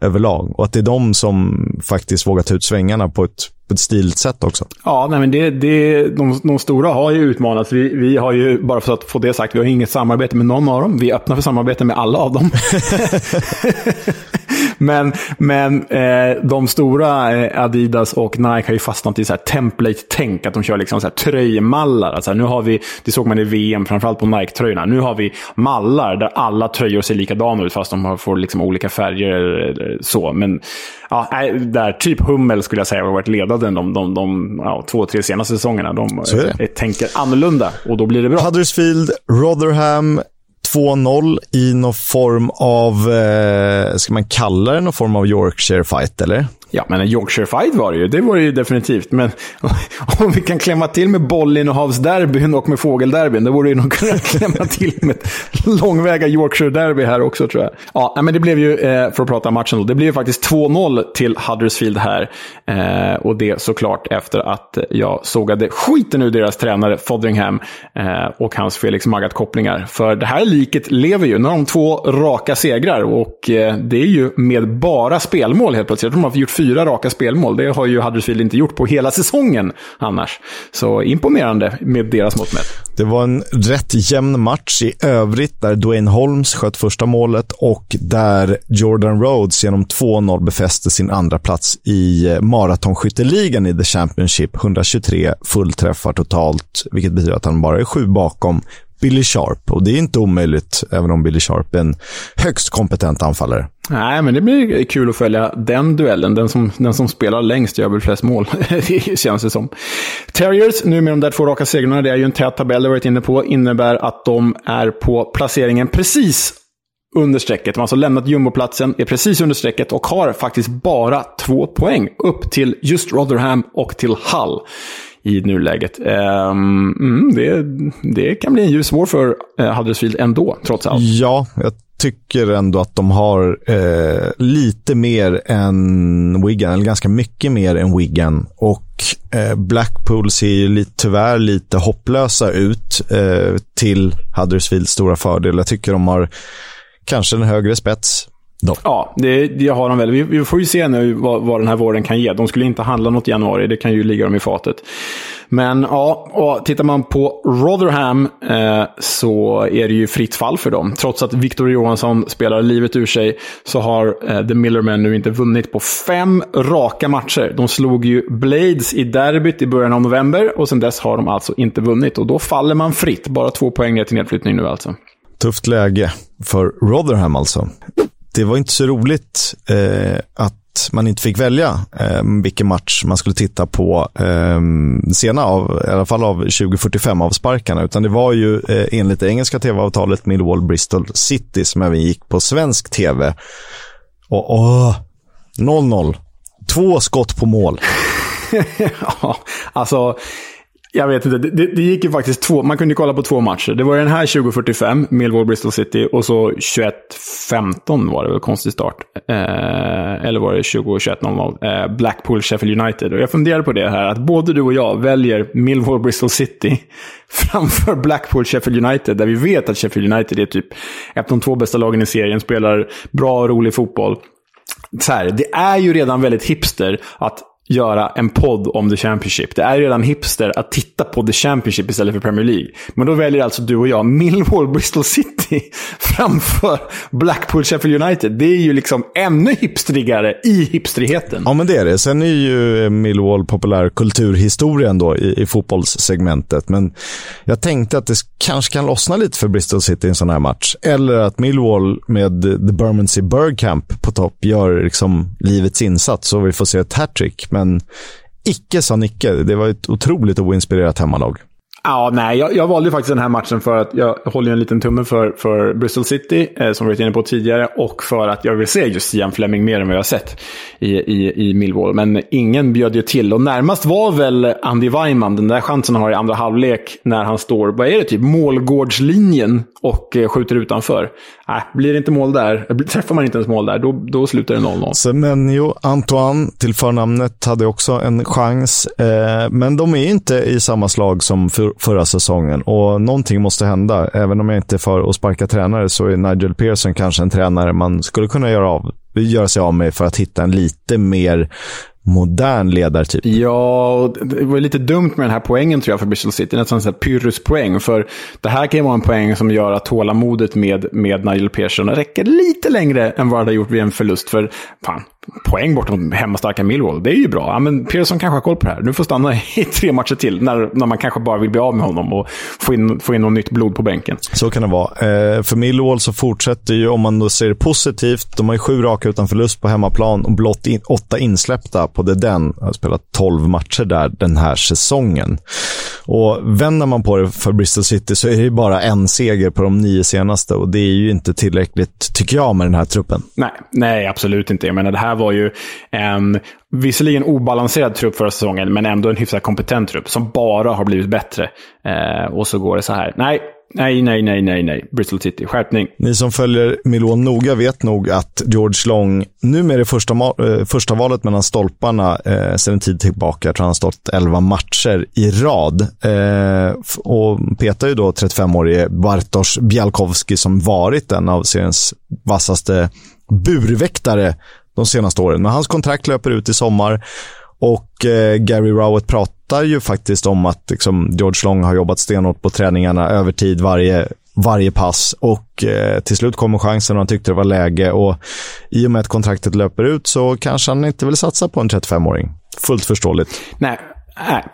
överlag, och att det är de som faktiskt vågar ta ut svängarna på ett, på ett stiligt sätt också. Ja, nej, men det, det, de, de stora har ju utmanats. Vi, vi har ju, bara för att få det sagt, vi har inget samarbete med någon av dem. Vi öppnar för samarbete med alla av dem. Men, men eh, de stora eh, Adidas och Nike har ju fastnat i så här template-tänk, att de kör liksom så här tröjmallar. Alltså, nu har vi, det såg man i V M framförallt på Nike-tröjorna, nu har vi mallar där alla tröjor ser likadana ut fast de får liksom olika färger eller så. Men ja, där typ Hummel skulle jag säga har varit ledande de, de, de ja, två, tre senaste säsongerna. De eh, tänker annorlunda och då blir det bra. Huddersfield, Rotherham två noll i någon form av, eh, ska man kalla det någon form av Yorkshire fight eller? Ja, men en Yorkshire fight var det ju, det var det ju definitivt. Men om vi kan klämma till med bollen och havsderbyn och med fågelderbyn, då borde ju nog kunna klämma till med långväga Yorkshire-derby här också, tror jag. Ja, men det blev ju, för att prata matchen då, det blev ju faktiskt två noll till Huddersfield här. Och det såklart efter att jag sågade skiten ur deras tränare Fotheringham och hans Felix Magath-kopplingar. För det här liket lever ju, när de två raka segrar, och det är ju med bara spelmål helt plötsligt. De har gjort fyra raka spelmål. Det har ju Huddersfield inte gjort på hela säsongen annars. Så imponerande med deras mått med. Det var en rätt jämn match i övrigt där Dwayne Holmes sköt första målet och där Jordan Rhodes genom två noll befäste sin andra plats i maratonskytteligan i The Championship. etthundratjugotre fullträffar totalt, vilket betyder att han bara är sju bakom Billy Sharp, och det är inte omöjligt även om Billy Sharp är en högst kompetent anfallare. Nej, men det blir kul att följa den duellen. Den som, den som spelar längst gör väl flest mål, det känns det som. Terriers, nu med de där två raka segrarna, det är ju en tät tabell, det har varit inne på, innebär att de är på placeringen precis under strecket. De har alltså lämnat jumboplatsen, är precis under strecket och har faktiskt bara två poäng upp till just Rotherham och till Hull i nuläget. Um, mm, det, det kan bli en ljus vår för uh, Huddersfield ändå, trots allt. Ja, jag tycker ändå att de har eh, lite mer än Wigan, eller ganska mycket mer än Wigan, och eh, Blackpool ser ju lite, tyvärr lite hopplösa ut eh, till Huddersfields stora fördel. Jag tycker de har kanske en högre spets. Då. Ja, det, det har de väl. Vi, vi får ju se nu vad, vad den här våren kan ge. De skulle inte handla något i januari, det kan ju ligga dem i fatet. Men ja, och tittar man på Rotherham eh, så är det ju fritt fall för dem. Trots att Victor Johansson spelar livet ur sig så har eh, The Millermen nu inte vunnit på fem raka matcher. De slog ju Blades i derbyt i början av november och sen dess har de alltså inte vunnit. Och då faller man fritt, bara två poäng ner till nedflyttning nu alltså. Tufft läge för Rotherham alltså. Det var inte så roligt eh, att man inte fick välja eh, vilken match man skulle titta på eh, sena av, i alla fall av tjugo fyrtiofem avsparkarna, utan det var ju eh, enligt det engelska tv-avtalet Millwall Bristol City som även gick på svensk tv. Och åh, noll noll. Två skott på mål. Ja, alltså jag vet inte, det, det gick ju faktiskt två, man kunde kolla på två matcher. Det var den här tjugo fyrtiofem, Millwall Bristol City, och så tjugoett femton var det väl, konstig start. Eh, eller var det tjugo tjugoett noll noll, eh, Blackpool Sheffield United. Och jag funderar på det här, att både du och jag väljer Millwall Bristol City framför Blackpool Sheffield United, där vi vet att Sheffield United är typ ett av de två bästa lagen i serien, spelar bra och rolig fotboll. Så här, det är ju redan väldigt hipster att göra en podd om The Championship. Det är redan hipster att titta på The Championship istället för Premier League. Men då väljer alltså du och jag Millwall Bristol City framför Blackpool Sheffield United. Det är ju liksom ännu hipstrigare i hipstrigheten. Ja, men det är det. Sen är ju Millwall populär kulturhistorien då i, i fotbollssegmentet. Men jag tänkte att det kanske kan lossna lite för Bristol City i en sån här match. Eller att Millwall med The Bermondsey Bergkamp på topp gör liksom livets insats, så vi får se ett hattrick. Men icke sa Nicke, det var ett otroligt oinspirerat hemmalag. Ja, nej, jag, jag valde faktiskt den här matchen för att jag håller en liten tumme för, för Bristol City, eh, som vi var inne på tidigare, och för att jag vill se just Ian Fleming mer än vad jag har sett i, i, i Millwall. Men ingen bjöd ju till, och närmast var väl Andy Weimann, den där chansen han har i andra halvlek när han står, vad är det, typ målgårdslinjen och eh, skjuter utanför. Nej, blir det inte mål där, träffar man inte ens mål där, då, då slutar det noll noll. Semenyo, Antoine till förnamnet, hade också en chans, eh, men de är inte i samma slag som för förra säsongen, och någonting måste hända. Även om jag inte är för att sparka tränare, så är Nigel Pearson kanske en tränare man skulle kunna göra, av, göra sig av med för att hitta en lite mer modern ledartyp. Ja, det var lite dumt med den här poängen, tror jag, för Bristol City, en sån här pyrruspoäng, för det här kan ju vara en poäng som gör att tålamodet med, med Nigel Pearson räcker lite längre än vad det har gjort vid en förlust, för fan, poäng bort mot hemmastarka Millwall, det är ju bra. Ja, men Pearson kanske har koll på det här, nu får stanna i tre matcher till, när, när man kanske bara vill bli av med honom och få in, få in något nytt blod på bänken. Så kan det vara. Eh, för Millwall så fortsätter ju, om man då ser det positivt, de har ju sju raka utan förlust på hemmaplan och blott in, åtta insläppta på det den. Jag har spelat tolv matcher där den här säsongen. Och vänder man på det för Bristol City så är det ju bara en seger på de nio senaste, och det är ju inte tillräckligt, tycker jag, med den här truppen. Nej, nej, absolut inte. Jag menar, det här var ju en visserligen obalanserad trupp förra säsongen, men ändå en hyfsat kompetent trupp som bara har blivit bättre. Eh, och så går det så här. Nej, nej, nej, nej, nej, nej. Bristol City, skärpning. Ni som följer Millwall noga vet nog att George Long, nu med det första, ma- första valet mellan stolparna eh, sedan en tid tillbaka, jag tror han har stått elva matcher i rad. Eh, och petar ju då trettiofemårige Bartosz Białkowski, som varit en av seriens vassaste burväktare de senaste åren. Men hans kontrakt löper ut i sommar, och eh, Gary Rowett pratar ju faktiskt om att liksom, George Long har jobbat stenhårt på träningarna, övertid varje, varje pass, och eh, till slut kommer chansen och han tyckte det var läge, och i och med att kontraktet löper ut så kanske han inte vill satsa på en trettiofemåring. Fullt förståeligt. Nej.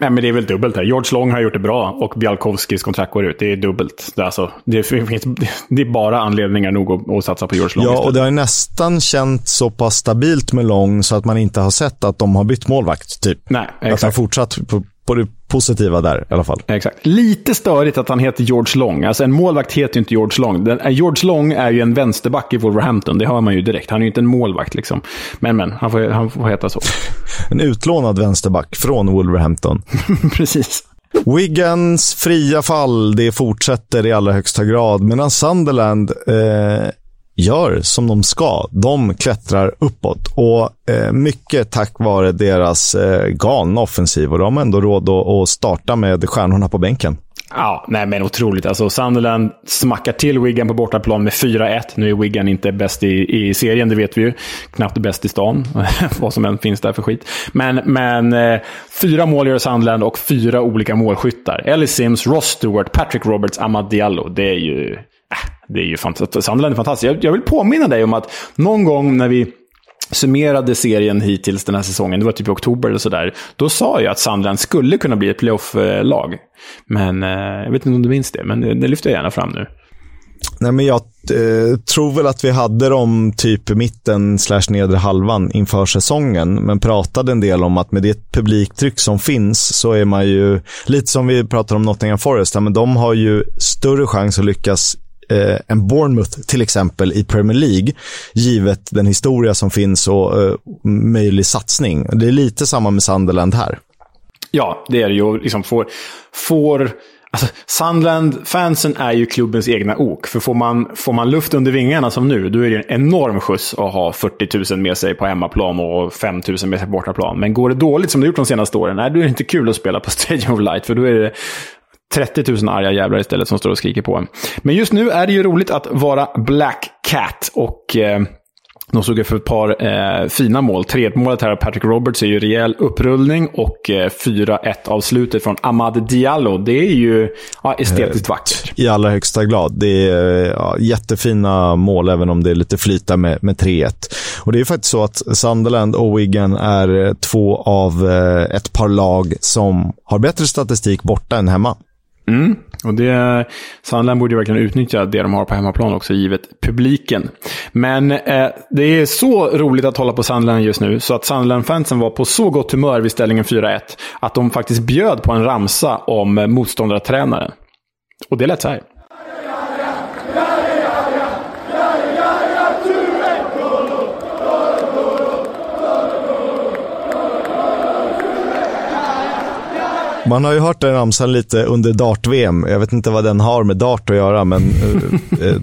Nej, men det är väl dubbelt här. George Long har gjort det bra och Białkowskis kontrakt går ut. Det är dubbelt. Det är, alltså, det finns, det är bara anledningar nog att, att satsa på George Long. Ja, istället. Och det har nästan känt så pass stabilt med Long så att man inte har sett att de har bytt målvakt, typ. Nej, exakt. Att han fortsatt på, på det positiva där i alla fall. Exakt. Lite störigt att han heter George Long. Alltså, en målvakt heter ju inte George Long. Den, George Long är ju en vänsterback i Wolverhampton. Det hör man ju direkt. Han är ju inte en målvakt liksom. Men, men, han får, han får heta så. En utlånad vänsterback från Wolverhampton. Precis. Wigans fria fall, det fortsätter i allra högsta grad. Medan Sunderland eh, gör som de ska. De klättrar uppåt. Och eh, mycket tack vare deras eh, galna offensiv. Och de har ändå råd att starta med stjärnorna på bänken. Ja, nej, men otroligt. Alltså, Sunderland smackar till Wigan på bortaplan med fyra ett. Nu är Wigan inte bäst i, i serien, det vet vi ju. Knappt bäst i stan, vad som än finns där för skit. Men, men eh, fyra mål gör Sunderland och fyra olika målskyttar. Ellis Sims, Ross Stewart, Patrick Roberts, Amad Diallo. Det är ju, äh, det är ju fantastiskt. Sunderland är fantastiskt. Jag, jag vill påminna dig om att någon gång när vi summerade serien hittills den här säsongen, det var typ i oktober eller sådär, då sa jag att Sunderland skulle kunna bli ett playoff-lag. Men eh, jag vet inte om du minns det, men det lyfter jag gärna fram nu. Nej, men jag eh, tror väl att vi hade dem typ mitten slash nedre halvan inför säsongen, men pratade en del om att med det publiktryck som finns så är man ju, lite som vi pratar om Nottingham Forest, men de har ju större chans att lyckas Eh, en Bournemouth till exempel i Premier League, givet den historia som finns och eh, möjlig satsning. Det är lite samma med Sunderland här. Ja, det är det ju. Liksom får, får, alltså, Sunderland-fansen är ju klubbens egna ok. För får man, får man luft under vingarna som nu, då är det en enorm skjuts att ha fyrtio tusen med sig på hemmaplan och fem tusen med sig på bortaplan. Men går det dåligt som det gjort de senaste åren, nej, då är det inte kul att spela på Stadium of Light, för då är det trettio tusen arga jävlar istället som står och skriker på en. Men just nu är det ju roligt att vara Black Cat, och eh, de såg för ett par eh, fina mål. Tredjemålet här av Patrick Roberts är ju rejäl upprullning, och eh, fyra ett avslutet från Amad Diallo. Det är ju ja, estetiskt vackert. I allra högsta grad. Det är ja, jättefina mål, även om det är lite flyta med, med tre ett. Och det är ju faktiskt så att Sunderland och Wigan är två av eh, ett par lag som har bättre statistik borta än hemma. Mm. Och det, Sandland borde ju verkligen utnyttja det de har på hemmaplan också, givet publiken. Men eh, det är så roligt att hålla på Sandland just nu, så att Sandland-fansen var på så gott humör vid ställningen fyra ett att de faktiskt bjöd på en ramsa om motståndartränaren. Och det lät så här. Man har ju hört den ramsan lite under dart-V M. Jag vet inte vad den har med dart att göra, men eh,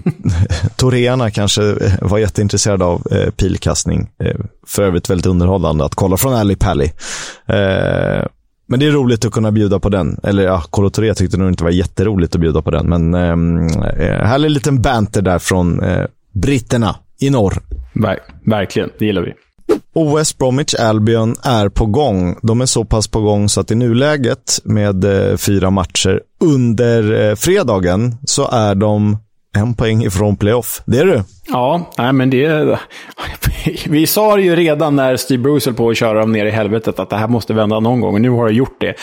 Torena kanske var jätteintresserad av eh, pilkastning. Eh, för övrigt väldigt underhållande att kolla från Alley Pally. Eh, men det är roligt att kunna bjuda på den. Eller ja, Kolo Toré tyckte nog inte var jätteroligt att bjuda på den. Men eh, här är en liten banter där från eh, britterna i norr. Ver- verkligen, det gillar vi. Och West Bromwich Albion är på gång. De är så pass på gång så att i nuläget med eh, fyra matcher under eh, fredagen så är de en poäng ifrån playoff. Det är du. Ja, nej, men det är... vi sa det ju redan när Steve Bruce höll på att köra dem ner i helvetet att det här måste vända någon gång, och nu har det gjort det.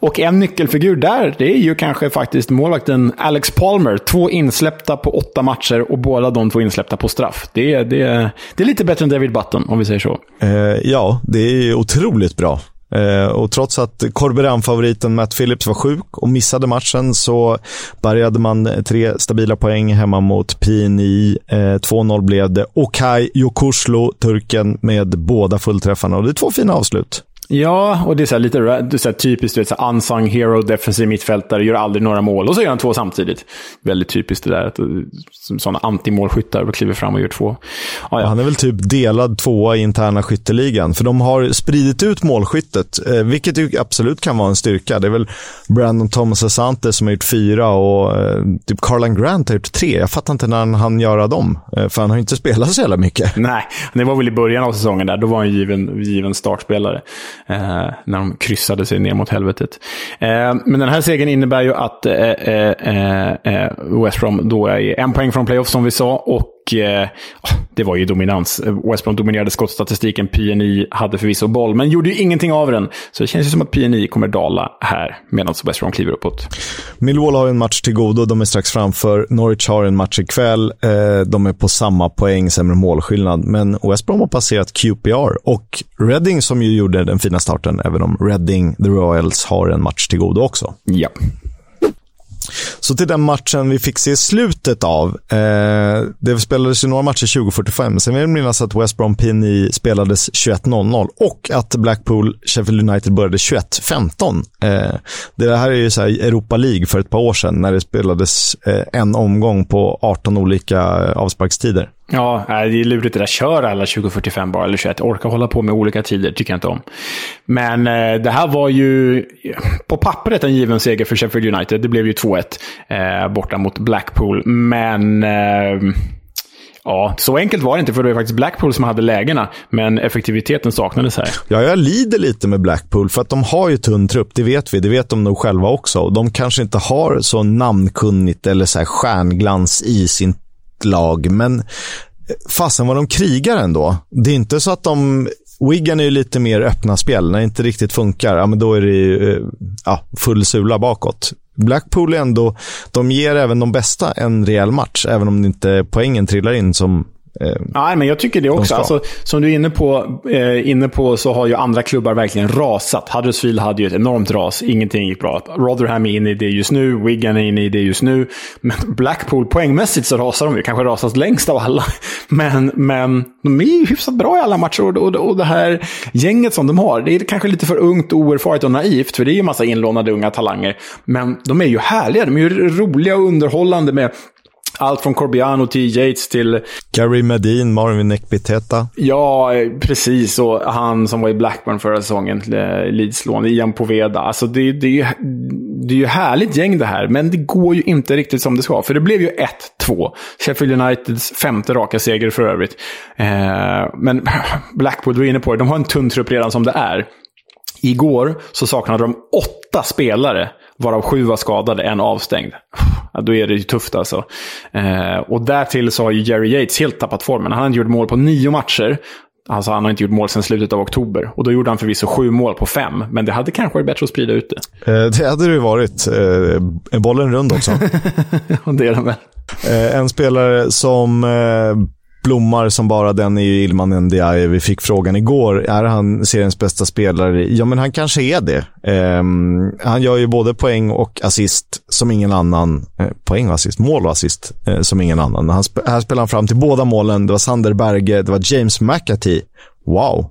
Och en nyckelfigur där, det är ju kanske faktiskt målvakten Alex Palmer. Två insläppta på åtta matcher och båda de två insläppta på straff. Det, det, det är lite bättre än David Button, om vi säger så. Eh, ja, det är otroligt bra. Eh, och trots att Corberán-favoriten Matt Phillips var sjuk och missade matchen så bärgade man tre stabila poäng hemma mot P N I. eh, två noll blev det. Okay, Yokushlu, turken, med båda fullträffarna, och det är två fina avslut. Ja, och det är så här lite det är så här typiskt, det är så här unsung hero, defensiv mittfältare, gör aldrig några mål och så gör han två samtidigt. Väldigt typiskt det där, att sådana antimålskyttar och kliver fram och gör två. Ja, ja. Han är väl typ delad tvåa i interna skytteligan, för de har spridit ut målskyttet, vilket ju absolut kan vara en styrka. Det är väl Brandon Thomas-Asante som har gjort fyra och typ Carlan Grant har gjort tre. Jag fattar inte när han gör dem, för han har inte spelat så jävla mycket. Nej, det var väl i början av säsongen där, då var han given, given startspelare. Eh, när de kryssade sig ner mot helvetet. Eh, men den här segern innebär ju att eh, eh, eh, West Brom då är en poäng från playoff, som vi sa, och eh, det var ju dominans. West Brom dominerade skottstatistiken, P N I hade förvisso boll men gjorde ju ingenting av den, så det känns ju som att P N I kommer dala här medan West Brom kliver uppåt. Millwall har en match till godo, de är strax framför. Norwich har en match ikväll, eh, de är på samma poäng, sämre målskillnad, men West Brom har passerat Q P R och Reading, som ju gjorde den fina starten, även om Reading, The Royals, har en match till godo också. Ja. Så till den matchen vi fick se slutet av. Eh, det spelades ju några matcher tjugo fyrtiofem. Sen vill jag minnas att West Brom P N I spelades tjugoett noll noll och att Blackpool Sheffield United började tjugoett femton. Eh, det här är ju så här Europa League för ett par år sedan när det spelades eh, en omgång på arton olika avsparkstider. Ja, det är lurigt det där. Kör alla tjugo fyrtiofem bara, eller tjugoett. Orkar hålla på med olika tider, tycker jag inte om. Men eh, det här var ju på pappret en given seger för Sheffield United. Det blev ju två ett eh, borta mot Blackpool. Men eh, ja, så enkelt var det inte, för det var faktiskt Blackpool som hade lägena. Men effektiviteten saknades här. Ja, jag lider lite med Blackpool för att de har ju tunn trupp, det vet vi. Det vet de nog själva också. Och de kanske inte har så namnkunnigt eller så här stjärnglans i sin lag, men fasen vad de krigar ändå. Det är inte så att de... Wigan är ju lite mer öppna spel. När det inte riktigt funkar, ja, men då är det ju ja, full sula bakåt. Blackpool är ändå... De ger även de bästa en rejäl match, även om inte poängen trillar in som... Eh, Nej, men jag tycker det också. Alltså, som du är inne på, eh, inne på så har ju andra klubbar verkligen rasat. Huddersfield hade ju ett enormt ras. Ingenting gick bra. Rotherham är inne i det just nu. Wigan är inne i det just nu. Men Blackpool poängmässigt så rasar de ju. Kanske rasas längst av alla. Men, men de är ju hyfsat bra i alla matcher. Och, och, och det här gänget som de har, det är kanske lite för ungt, oerfaret och naivt. För det är ju en massa inlånade unga talanger. Men de är ju härliga. De är ju roliga och underhållande med... Allt från Corbiano till Yates till... Gary Medin, Marvin Ekpiteta. Ja, precis. Och han som var i Blackburn förra säsongen, Leeds-lån, Ian Poveda. Alltså det, det, det är ju härligt gäng det här, men det går ju inte riktigt som det ska. För det blev ju ett två. Sheffield Uniteds femte raka seger för övrigt. Eh, men Blackpool, du är inne på det. De har en tunn trupp redan som det är. Igår så saknade de åtta spelare, varav sju var skadade, en avstängd. Ja, då är det ju tufft alltså. Eh, och därtill så har ju Jerry Yates helt tappat formen. Han har gjort mål på nio matcher. Alltså han har inte gjort mål sedan slutet av oktober. Och då gjorde han förvisso sju mål på fem. Men det hade kanske varit bättre att sprida ut det. Eh, det hade det ju varit. Eh, bollen rund också. Det är den väl. Eh, en spelare som eh, blommar som bara den är ju Ilman Ndiaye. Vi fick frågan igår. Är han seriens bästa spelare? Ja, men han kanske är det. Eh, han gör ju både poäng och assist som ingen annan. Eh, poäng och assist. Mål och assist eh, som ingen annan. Han sp- här spelar han fram till båda målen. Det var Sander Berge. Det var James McAtee. Wow.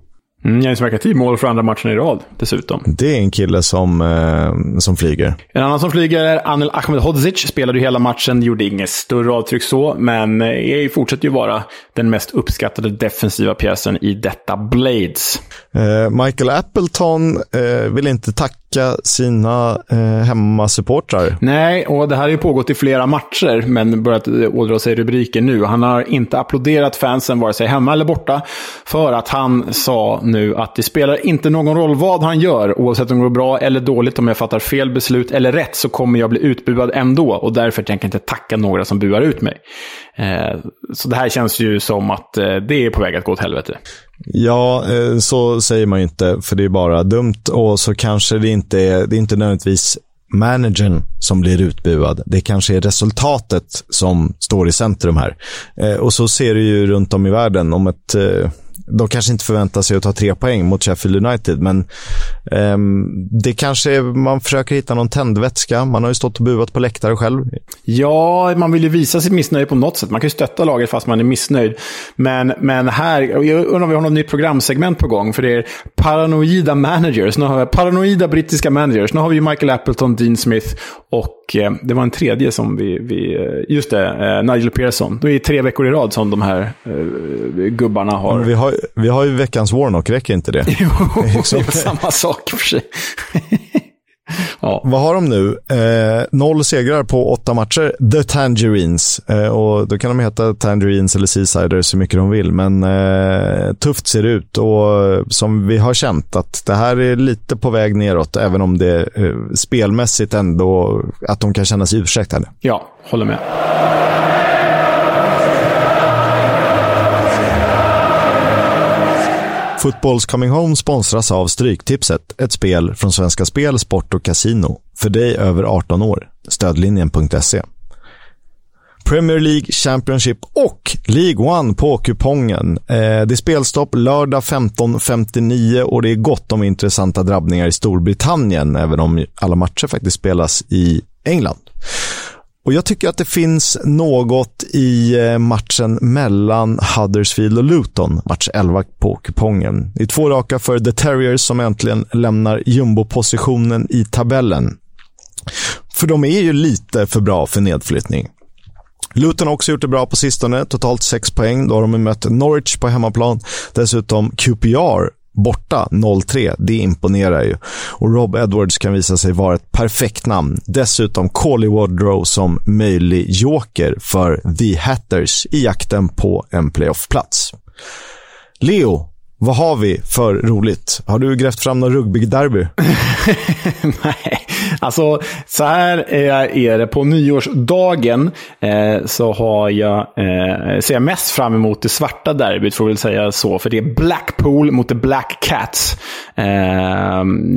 Mm, James McAtee mål för andra matchen i rad dessutom. Det är en kille som, eh, som flyger. En annan som flyger är Anel Ahmedhodzic. Spelade ju hela matchen, gjorde inget större avtryck så, men eh, fortsätter ju vara den mest uppskattade defensiva pjäsen i detta Blades. Eh, Michael Appleton eh, vill inte tacka sina eh, hemmasupportrar. Nej, och det här har ju pågått i flera matcher, men börjat ådra sig rubriker nu. Han har inte applåderat fansen vare sig hemma eller borta, för att han sa nu att det spelar inte någon roll vad han gör, oavsett om det går bra eller dåligt, om jag fattar fel beslut eller rätt så kommer jag bli utbuad ändå, och därför tänker jag inte tacka några som buar ut mig. Eh, så det här känns ju som att eh, det är på väg att gå åt helvete. Ja, eh, så säger man ju inte, för det är bara dumt, och så kanske det inte är, det är inte nödvändigtvis managern som blir utbuad. Det kanske är resultatet som står i centrum här. Eh, och så ser det ju runt om i världen om ett... Eh, de kanske inte förväntar sig att ta tre poäng mot Sheffield United, men eh, det kanske är, man försöker hitta någon tändvätska. Man har ju stått och buvat på läktare själv. Ja, man vill ju visa sitt missnöje på något sätt. Man kan ju stötta laget fast man är missnöjd. Men, men här, jag undrar om vi har något nytt programsegment på gång, för det är paranoida managers. Nu har vi paranoida brittiska managers. Nu har vi ju Michael Appleton, Dean Smith och eh, det var en tredje som vi, vi just det, eh, Nigel Pearson. Det är tre veckor i rad som de här eh, gubbarna har. Men vi har Vi har ju veckans Warnock, räcker inte det? Jo, det är samma sak för sig. Ja. Vad har de nu? Eh, noll segrar på åtta matcher. The Tangerines. Eh, och då kan de heta Tangerines eller Seasiders så mycket de vill. Men eh, tufft ser det ut. Och som vi har känt att det här är lite på väg neråt. Även om det eh, spelmässigt ändå att de kan känna sig ursäktade. Ja, håller med. Footballs Coming Home sponsras av Stryktipset, ett spel från Svenska Spel, Sport och Casino. För dig över arton år. Stödlinjen punkt se. Premier League, Championship och League One på kupongen. Eh, det är spelstopp lördag femton femtionio och det är gott om intressanta drabbningar i Storbritannien, även om alla matcher faktiskt spelas i England. Och jag tycker att det finns något i matchen mellan Huddersfield och Luton, match elva på kupongen. Det är två raka för The Terriers som äntligen lämnar jumbo-positionen i tabellen. För de är ju lite för bra för nedflyttning. Luton har också gjort det bra på sistone, totalt sex poäng. Då har de mött Norwich på hemmaplan, dessutom Q P R borta noll tre. Det imponerar ju. Och Rob Edwards kan visa sig vara ett perfekt namn. Dessutom Coley Wardrow som möjlig joker för The Hatters i jakten på en playoffplats. Leo, vad har vi för roligt? Har du grävt fram någon rugby-derby? Nej, alltså så här är det. På nyårsdagen eh, så har jag, eh, ser jag mest fram emot det svarta derbyt, får jag väl säga så. För det är Blackpool mot The Black Cats. Eh, det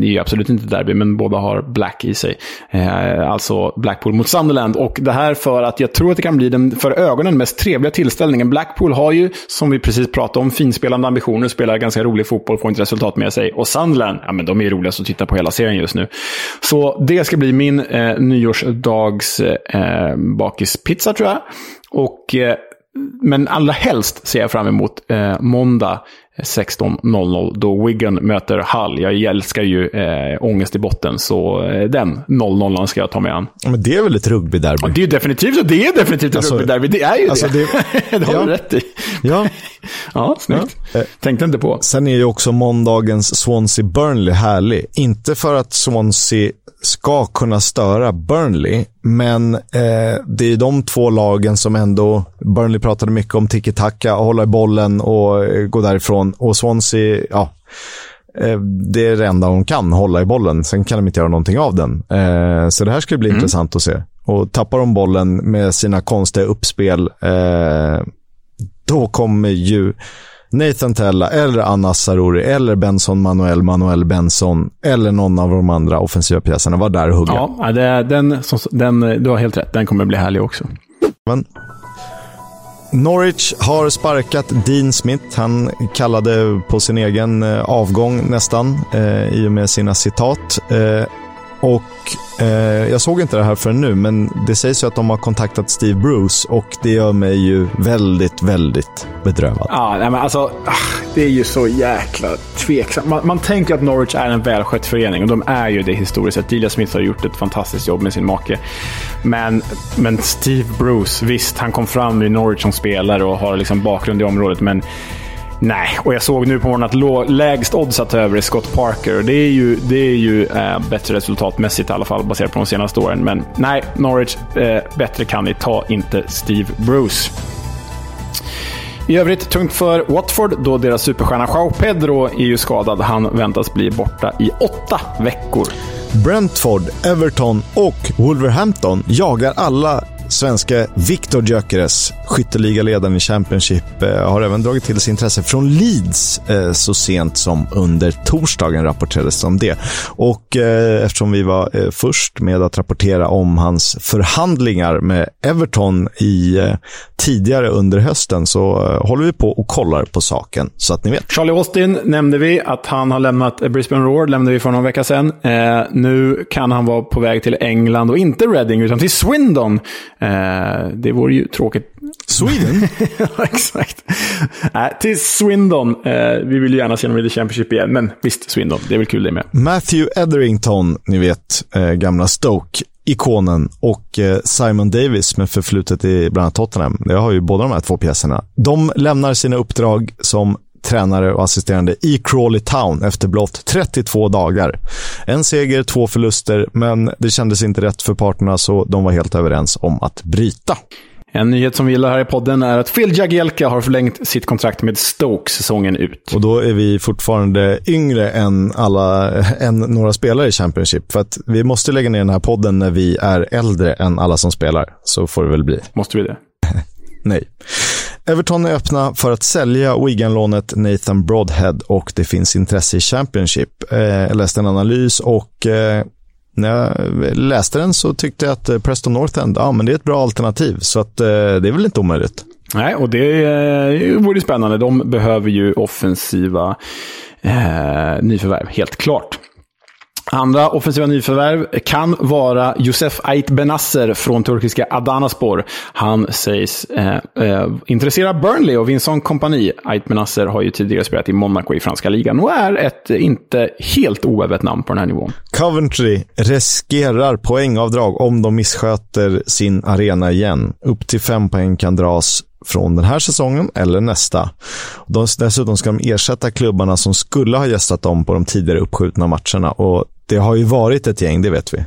är ju absolut inte derby, men båda har black i sig. Eh, alltså Blackpool mot Sunderland. Och det här för att jag tror att det kan bli den för ögonen mest trevliga tillställningen. Blackpool har ju, som vi precis pratade om, finspelande ambitioner, spelar ganska rolig fotboll, får inte resultat med sig. Och Sunderland, ja men de är roliga som tittar på hela serien just nu. Så det ska bli min eh, nyårsdags eh, bakispizza tror jag. Och, eh, men allra helst ser jag fram emot eh, måndag sexton noll noll då Wigan möter Hull. Jag älskar ju eh, ångest i botten, så eh, den noll noll ska jag ta med an. Men det är väl ett rugby-derby? Ja, det är definitivt, det är definitivt ett alltså, rugby-derby. Det är ju alltså det. Det, det har ja. Du rätt i. Ja, ja snyggt. Ja. Tänkte inte på. Sen är ju också måndagens Swansea-Burnley härlig. Inte för att Swansea ska kunna störa Burnley, men eh, det är de två lagen som ändå, Burnley pratade mycket om tiki-taka, hålla i bollen och gå därifrån, och Swansea, ja, eh, det är det enda de kan, hålla i bollen, sen kan de inte göra någonting av den, eh, så det här skulle bli mm. intressant att se. Och tappar de bollen med sina konstiga uppspel, eh, då kommer ju Nathan Tella eller Anass Zaroury eller Benson Manuel Manuel Benson eller någon av de andra offensiva pjäserna var där och hugga. Ja, det, den, den, du har helt rätt. Den kommer bli härlig också. Men Norwich har sparkat Dean Smith. Han kallade på sin egen avgång nästan eh, i och med sina citat. Eh, och eh, jag såg inte det här förrän nu, men det sägs ju att de har kontaktat Steve Bruce, och det gör mig ju väldigt, väldigt bedrövad. Ja, nej, men alltså, det är ju så jäkla tveksamt. Man, man tänker att Norwich är en välskött förening, och de är ju det historiskt sett. Delia Smith har gjort ett fantastiskt jobb med sin make. Men, men Steve Bruce, visst, han kom fram i Norwich som spelare och har liksom bakgrund i området, men nej, och jag såg nu på morgonen att lå, lägst oddsat över är Scott Parker. Det är ju, det är ju eh, bättre resultatmässigt i alla fall, baserat på de senaste åren. Men nej, Norwich, eh, bättre kan ni ta inte Steve Bruce. I övrigt tungt för Watford, då deras superstjärna João Pedro är ju skadad. Han väntas bli borta i åtta veckor. Brentford, Everton och Wolverhampton jagar alla svenska Viktor Gyökeres, skytteligaledaren i Championship, har även dragit till sig intresse från Leeds så sent som under torsdagen, rapporterades om det. Och eh, eftersom vi var eh, först med att rapportera om hans förhandlingar med Everton i eh, tidigare under hösten, så eh, håller vi på och kollar på saken så att ni vet. Charlie Austin nämnde vi att han har lämnat Brisbane Roar, lämnade vi för någon vecka sedan. Eh, nu kan han vara på väg till England och inte Reading utan till Swindon. Eh, det vore ju tråkigt. Sweden? Exakt. Äh, till Swindon. Eh, vi vill ju gärna se dem i The Championship igen, men visst, Swindon. Det är väl kul det med. Matthew Etherington, ni vet, eh, gamla Stoke-ikonen, och eh, Simon Davies med förflutet i bland annat Tottenham. Jag har ju båda de här två pjäserna. De lämnar sina uppdrag som tränare och assisterande i Crawley Town efter blott trettiotvå dagar. En seger, två förluster, men det kändes inte rätt för parterna, så de var helt överens om att bryta. En nyhet som vi gillar här i podden är att Phil Jagielka har förlängt sitt kontrakt med Stoke säsongen ut. Och då är vi fortfarande yngre än, alla, än några spelare i Championship. För att vi måste lägga ner den här podden när vi är äldre än alla som spelar. Så får det väl bli. Måste vi det? Nej. Everton är öppna för att sälja Wigan-lånet Nathan Broadhead, och det finns intresse i Championship. Jag läste en analys, och när jag läste den så tyckte jag att Preston North End, ja, men det är ett bra alternativ, så att, eh, det är väl inte omöjligt. Nej, och det eh, vore spännande. De behöver ju offensiva eh, nyförvärv, helt klart. Andra offensiva nyförvärv kan vara Josef Ait Benasser från turkiska Adanaspor. Han sägs eh, eh, intressera Burnley och Vincent Kompany. Ait Benasser har ju tidigare spelat i Monaco i franska ligan och är ett inte helt oävet namn på den här nivån. Coventry riskerar poängavdrag om de missköter sin arena igen. Upp till fem poäng kan dras från den här säsongen eller nästa. De, dessutom ska de ersätta klubbarna som skulle ha gästat dem på de tidigare uppskjutna matcherna, och det har ju varit ett gäng, det vet vi.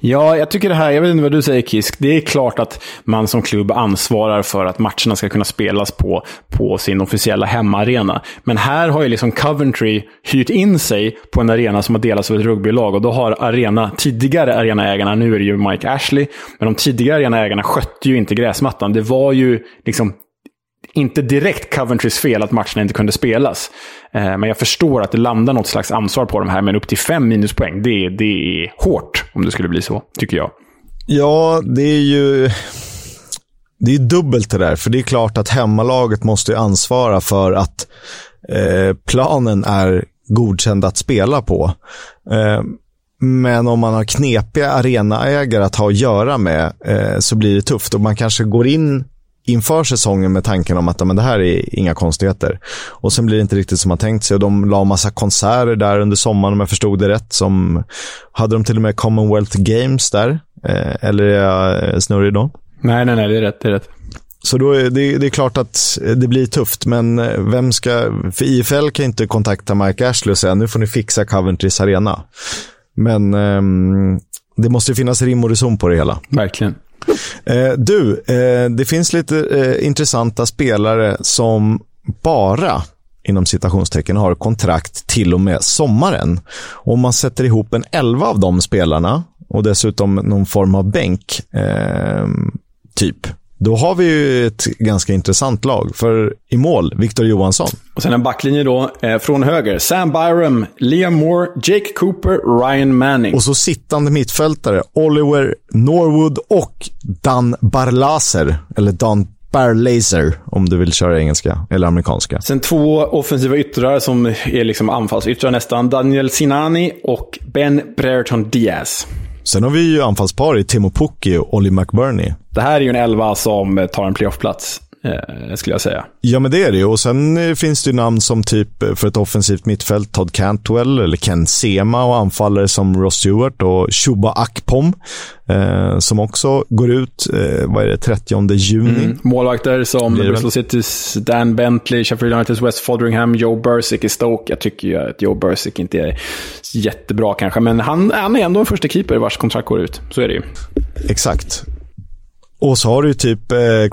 Ja, jag tycker det här, jag vet inte vad du säger, Kisk. Det är klart att man som klubb ansvarar för att matcherna ska kunna spelas på, på sin officiella hemmaarena. Men här har ju liksom Coventry hyrt in sig på en arena som har delats av ett rugbylag, och då har arena, tidigare arenaägarna, nu är det ju Mike Ashley, men de tidigare arenaägarna skötte ju inte gräsmattan. Det var ju liksom inte direkt Coventrys fel att matcherna inte kunde spelas. Men jag förstår att det landar något slags ansvar på de här, men upp till fem minuspoäng, det, det är hårt om det skulle bli så, tycker jag. Ja, det är ju... Det är dubbelt det där, för det är klart att hemmalaget måste ansvara för att eh, planen är godkänd att spela på. Eh, Men om man har knepiga arenaägare att ha att göra med, eh, så blir det tufft. Och man kanske går in inför säsongen med tanken om att men det här är inga konstigheter. Och sen blir det inte riktigt som man tänkt sig. Och de la massa konserter där under sommaren, om jag förstod det rätt. Som, hade de till och med Commonwealth Games där? Eh, eller är jag snurrig då? Nej, nej, nej, det är rätt, det är rätt. Så då är det, det är klart att det blir tufft, men vem ska... För I F L kan inte kontakta Mike Ashley och säga nu får ni fixa Coventrys arena. Men eh, det måste finnas rim och reson på det hela. Verkligen. Eh, du, eh, det finns lite eh, intressanta spelare som bara, inom citationstecken, har kontrakt till och med sommaren. Om man sätter ihop en elva av de spelarna och dessutom någon form av bänk, eh, typ. Då har vi ju ett ganska intressant lag. För i mål, Victor Johansson. Och sen en backlinje då eh, från höger. Sam Byram, Liam Moore, Jake Cooper, Ryan Manning. Och så sittande mittfältare Oliver Norwood och Dan Barlaser. Eller Dan Barlaser, om du vill köra engelska eller amerikanska. Sen två offensiva yttrar som är liksom anfallsyttrar nästan. Daniel Sinani och Ben Brereton Diaz. Sen har vi ju anfallspar i Timo Pukki och Ollie McBurney. Det här är ju en elva som tar en playoffplats, eh, skulle jag säga. Ja, men det är det ju. Och sen finns det ju namn som typ för ett offensivt mittfält Todd Cantwell eller Ken Sema och anfallare som Ross Stewart och Chuba Akpom eh, som också går ut, eh, vad är det, trettionde juni. Mm. Målvakter som Bristol Citys Dan Bentley, Sheffield Uniteds West Fotheringham, Joe Bursic i Stoke. Jag tycker ju att Joe Bursic inte är jättebra kanske, men han, han är ändå en första keeper vars kontrakt går ut. Så är det ju. Exakt. Och så har du typ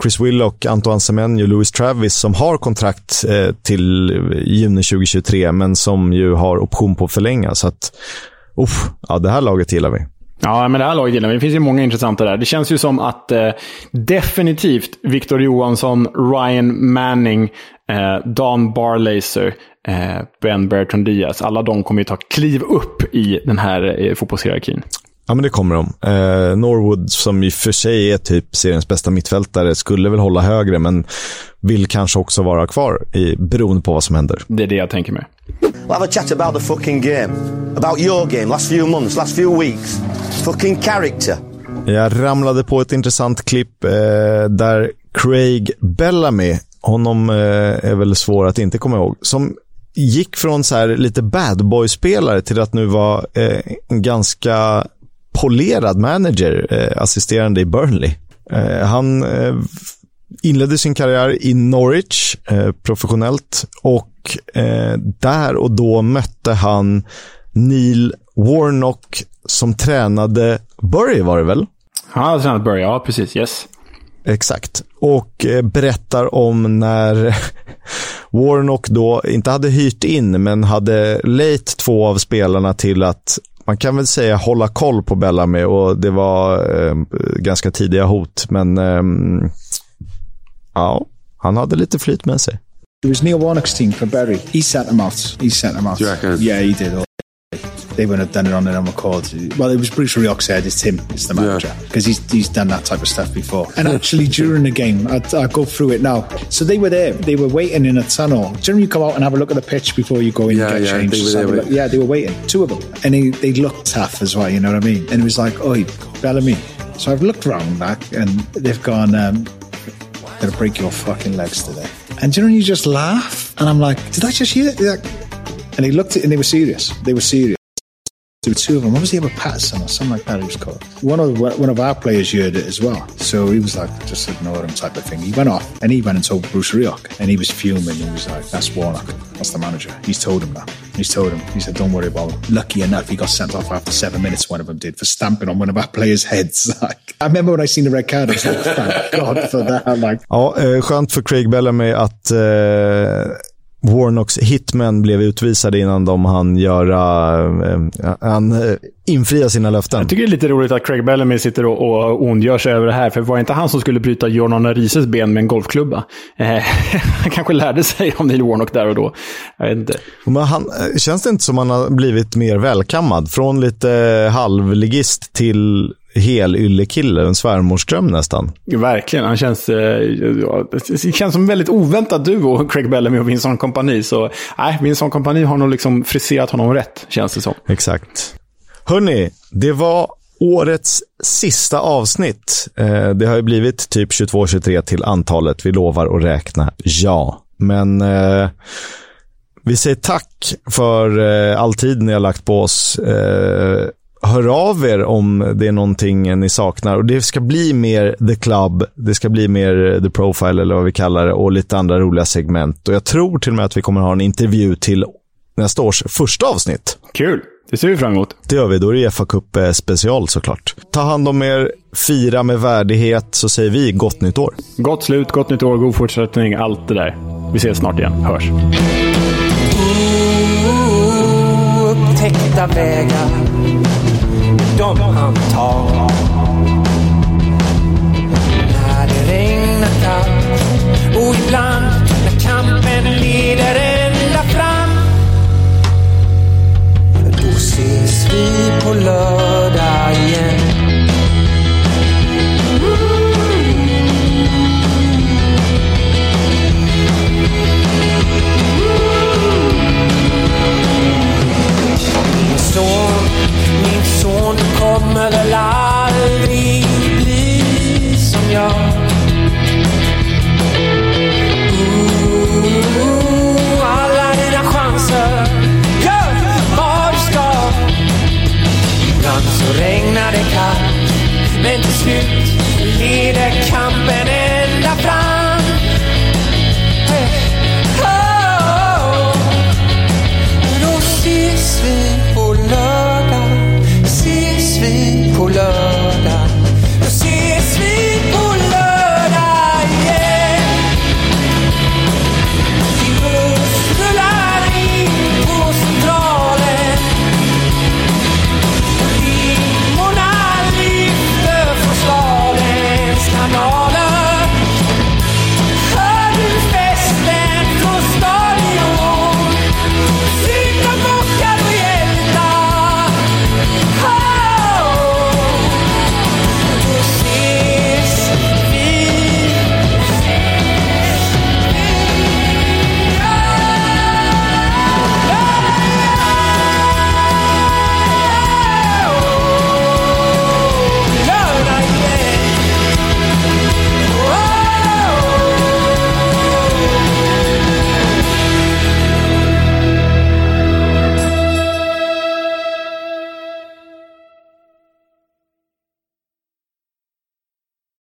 Chris Willock, Antoine Semenyo, Lewis Travis som har kontrakt till juni tjugo tjugotre men som ju har option på att förlänga. Så att, uff, ja, det här laget gillar vi. Ja, men det här laget gillar vi. Det finns ju många intressanta där. Det känns ju som att eh, definitivt Victor Johansson, Ryan Manning, eh, Dan Barlaser, eh, Ben Bertrand Diaz. Alla de kommer ju ta kliv upp i den här eh, fotbollshierarkin. Ja, men det kommer de. Eh, Norwood, som i för sig är typ seriens bästa mittfältare, skulle väl hålla högre men vill kanske också vara kvar i, beroende på vad som händer. Det är det jag tänker mig. We'll have a chat about the fucking game. About your game, last few months, last few weeks. Fucking character. Jag ramlade på ett intressant klipp eh, där Craig Bellamy, honom eh, är väl svår att inte komma ihåg, som gick från så här lite bad boy-spelare till att nu vara eh, ganska polerad manager, eh, assisterande i Burnley. Eh, han eh, inledde sin karriär i Norwich eh, professionellt och eh, där och då mötte han Neil Warnock som tränade Bury, var det väl? Han hade tränat Bury, ja precis, yes. Exakt. Och eh, berättar om när Warnock då inte hade hyrt in men hade lejt två av spelarna till att, man kan väl säga, hålla koll på Bellamy, och det var eh, ganska tidiga hot, men eh, ja, han hade lite flyt med sig. It was Neil Warnock's team for Bury. He sent them off. He sent them off. Do you reckon? Yeah, he did. They wouldn't have done it on their own accord. Well, it was Bruce Rioch said it's him, it's the manager, because yeah. he's he's done that type of stuff before. And actually, during the game, I I go through it now. So they were there, they were waiting in a tunnel. Do you know, you come out and have a look at the pitch before you go in yeah, and get yeah, changed? They were there, look, yeah, they were waiting. Two of them, and they they looked tough as well. You know what I mean? And it was like, oh, Bellamy. So I've looked round back, and they've gone, um, they're gonna break your fucking legs today. And do you know, you just laugh, and I'm like, did I just hear that? And they looked at it, and they were serious. They were serious. There were two of them. What was the other, Patterson or something like that he was called? One of one of our players heard it as well. So he was like, just ignore him type of thing. He went off and he went and told Bruce Rioch. And he was fuming. He was like, that's Warnock. That's the manager. He's told him that. He's told him. He said, don't worry about him. Lucky enough, he got sent off after seven minutes, one of them did, for stamping on one of our players' heads. Like, I remember when I seen the red card, I was like, thank God for that. I'm like... Ja, eh, skönt för Craig Bellamy att... Eh... Warnocks hitmen blev utvisade innan de hann göra äh, han äh, infria sina löften. Jag tycker det är lite roligt att Craig Bellamy sitter och, och ondgör sig över det här, för var det inte han som skulle bryta Jordan Rises ben med en golfklubba? Eh, han kanske lärde sig om Neil Warnock där och då. Jag vet inte. Men han, känns det inte som han har blivit mer välkammad? Från lite halvligist till hel yllekille, en svärmorström nästan. Verkligen, han känns ja, det känns som väldigt oväntat du och Craig Bellamy och Vincent Kompany, så nej, Vincent Kompany har nog liksom friserat honom rätt, känns det som. Exakt. Hörrni, det var årets sista avsnitt. Eh, det har ju blivit typ tjugotvå tjugotre till antalet, vi lovar att räkna, ja. Men eh, vi säger tack för eh, all tid ni har lagt på oss. eh, Hör av er om det är någonting ni saknar, och det ska bli mer The Club, det ska bli mer The Profile eller vad vi kallar det, och lite andra roliga segment, och jag tror till och med att vi kommer ha en intervju till nästa års första avsnitt. Kul, det ser vi fram emot. Det gör vi, då är det E F A Cup special såklart. Ta hand om er, fira med värdighet, så säger vi gott nytt år. Gott slut, gott nytt år, god fortsättning, allt det där. Vi ses snart igen, hörs. Upptäckta vägar de han tar. När det regnar Men till slut leder kampen.